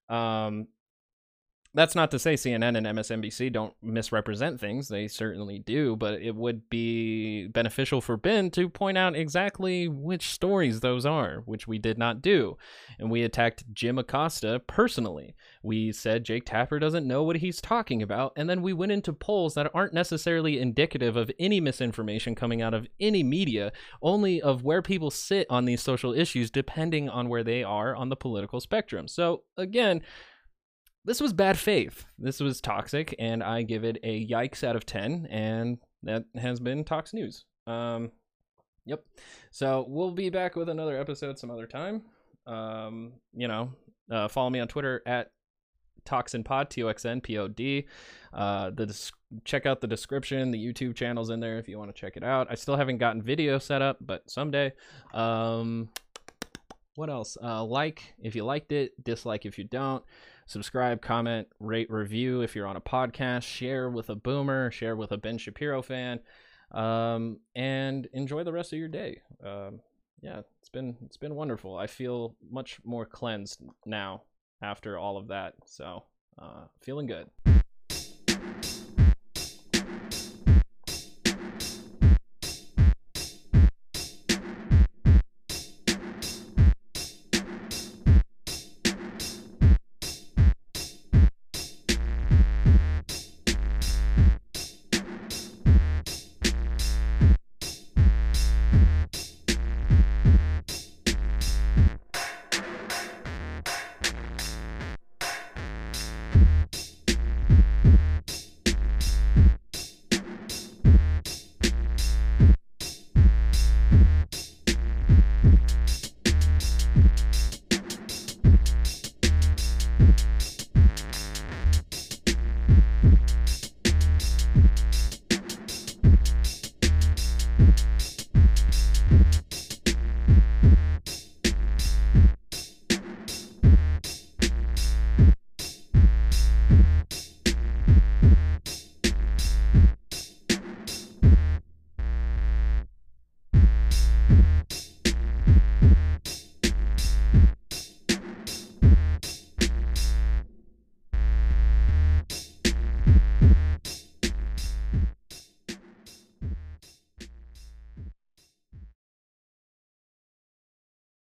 Um, that's not to say C N N and M S N B C don't misrepresent things. They certainly do. But it would be beneficial for Ben to point out exactly which stories those are, which we did not do. And we attacked Jim Acosta personally. We said Jake Tapper doesn't know what he's talking about, and then we went into polls that aren't necessarily indicative of any misinformation coming out of any media, only of where people sit on these social issues depending on where they are on the political spectrum. So, again, this was bad faith. This was toxic, and I give it a yikes out of ten, and that has been Tox News. Um, yep. So we'll be back with another episode some other time. Um, you know, uh, follow me on Twitter at Toxin Pod, T O X N P O D. Uh, the check out the description. The YouTube channel's in there if you want to check it out. I still haven't gotten video set up, but someday. Um, what else? Uh, like if you liked it. Dislike if you don't. Subscribe, comment, rate, review if you're on a podcast. Share with a boomer. Share with a Ben Shapiro fan. Um, and enjoy the rest of your day. Um, yeah, it's been it's been wonderful. I feel much more cleansed now after all of that, so uh feeling good.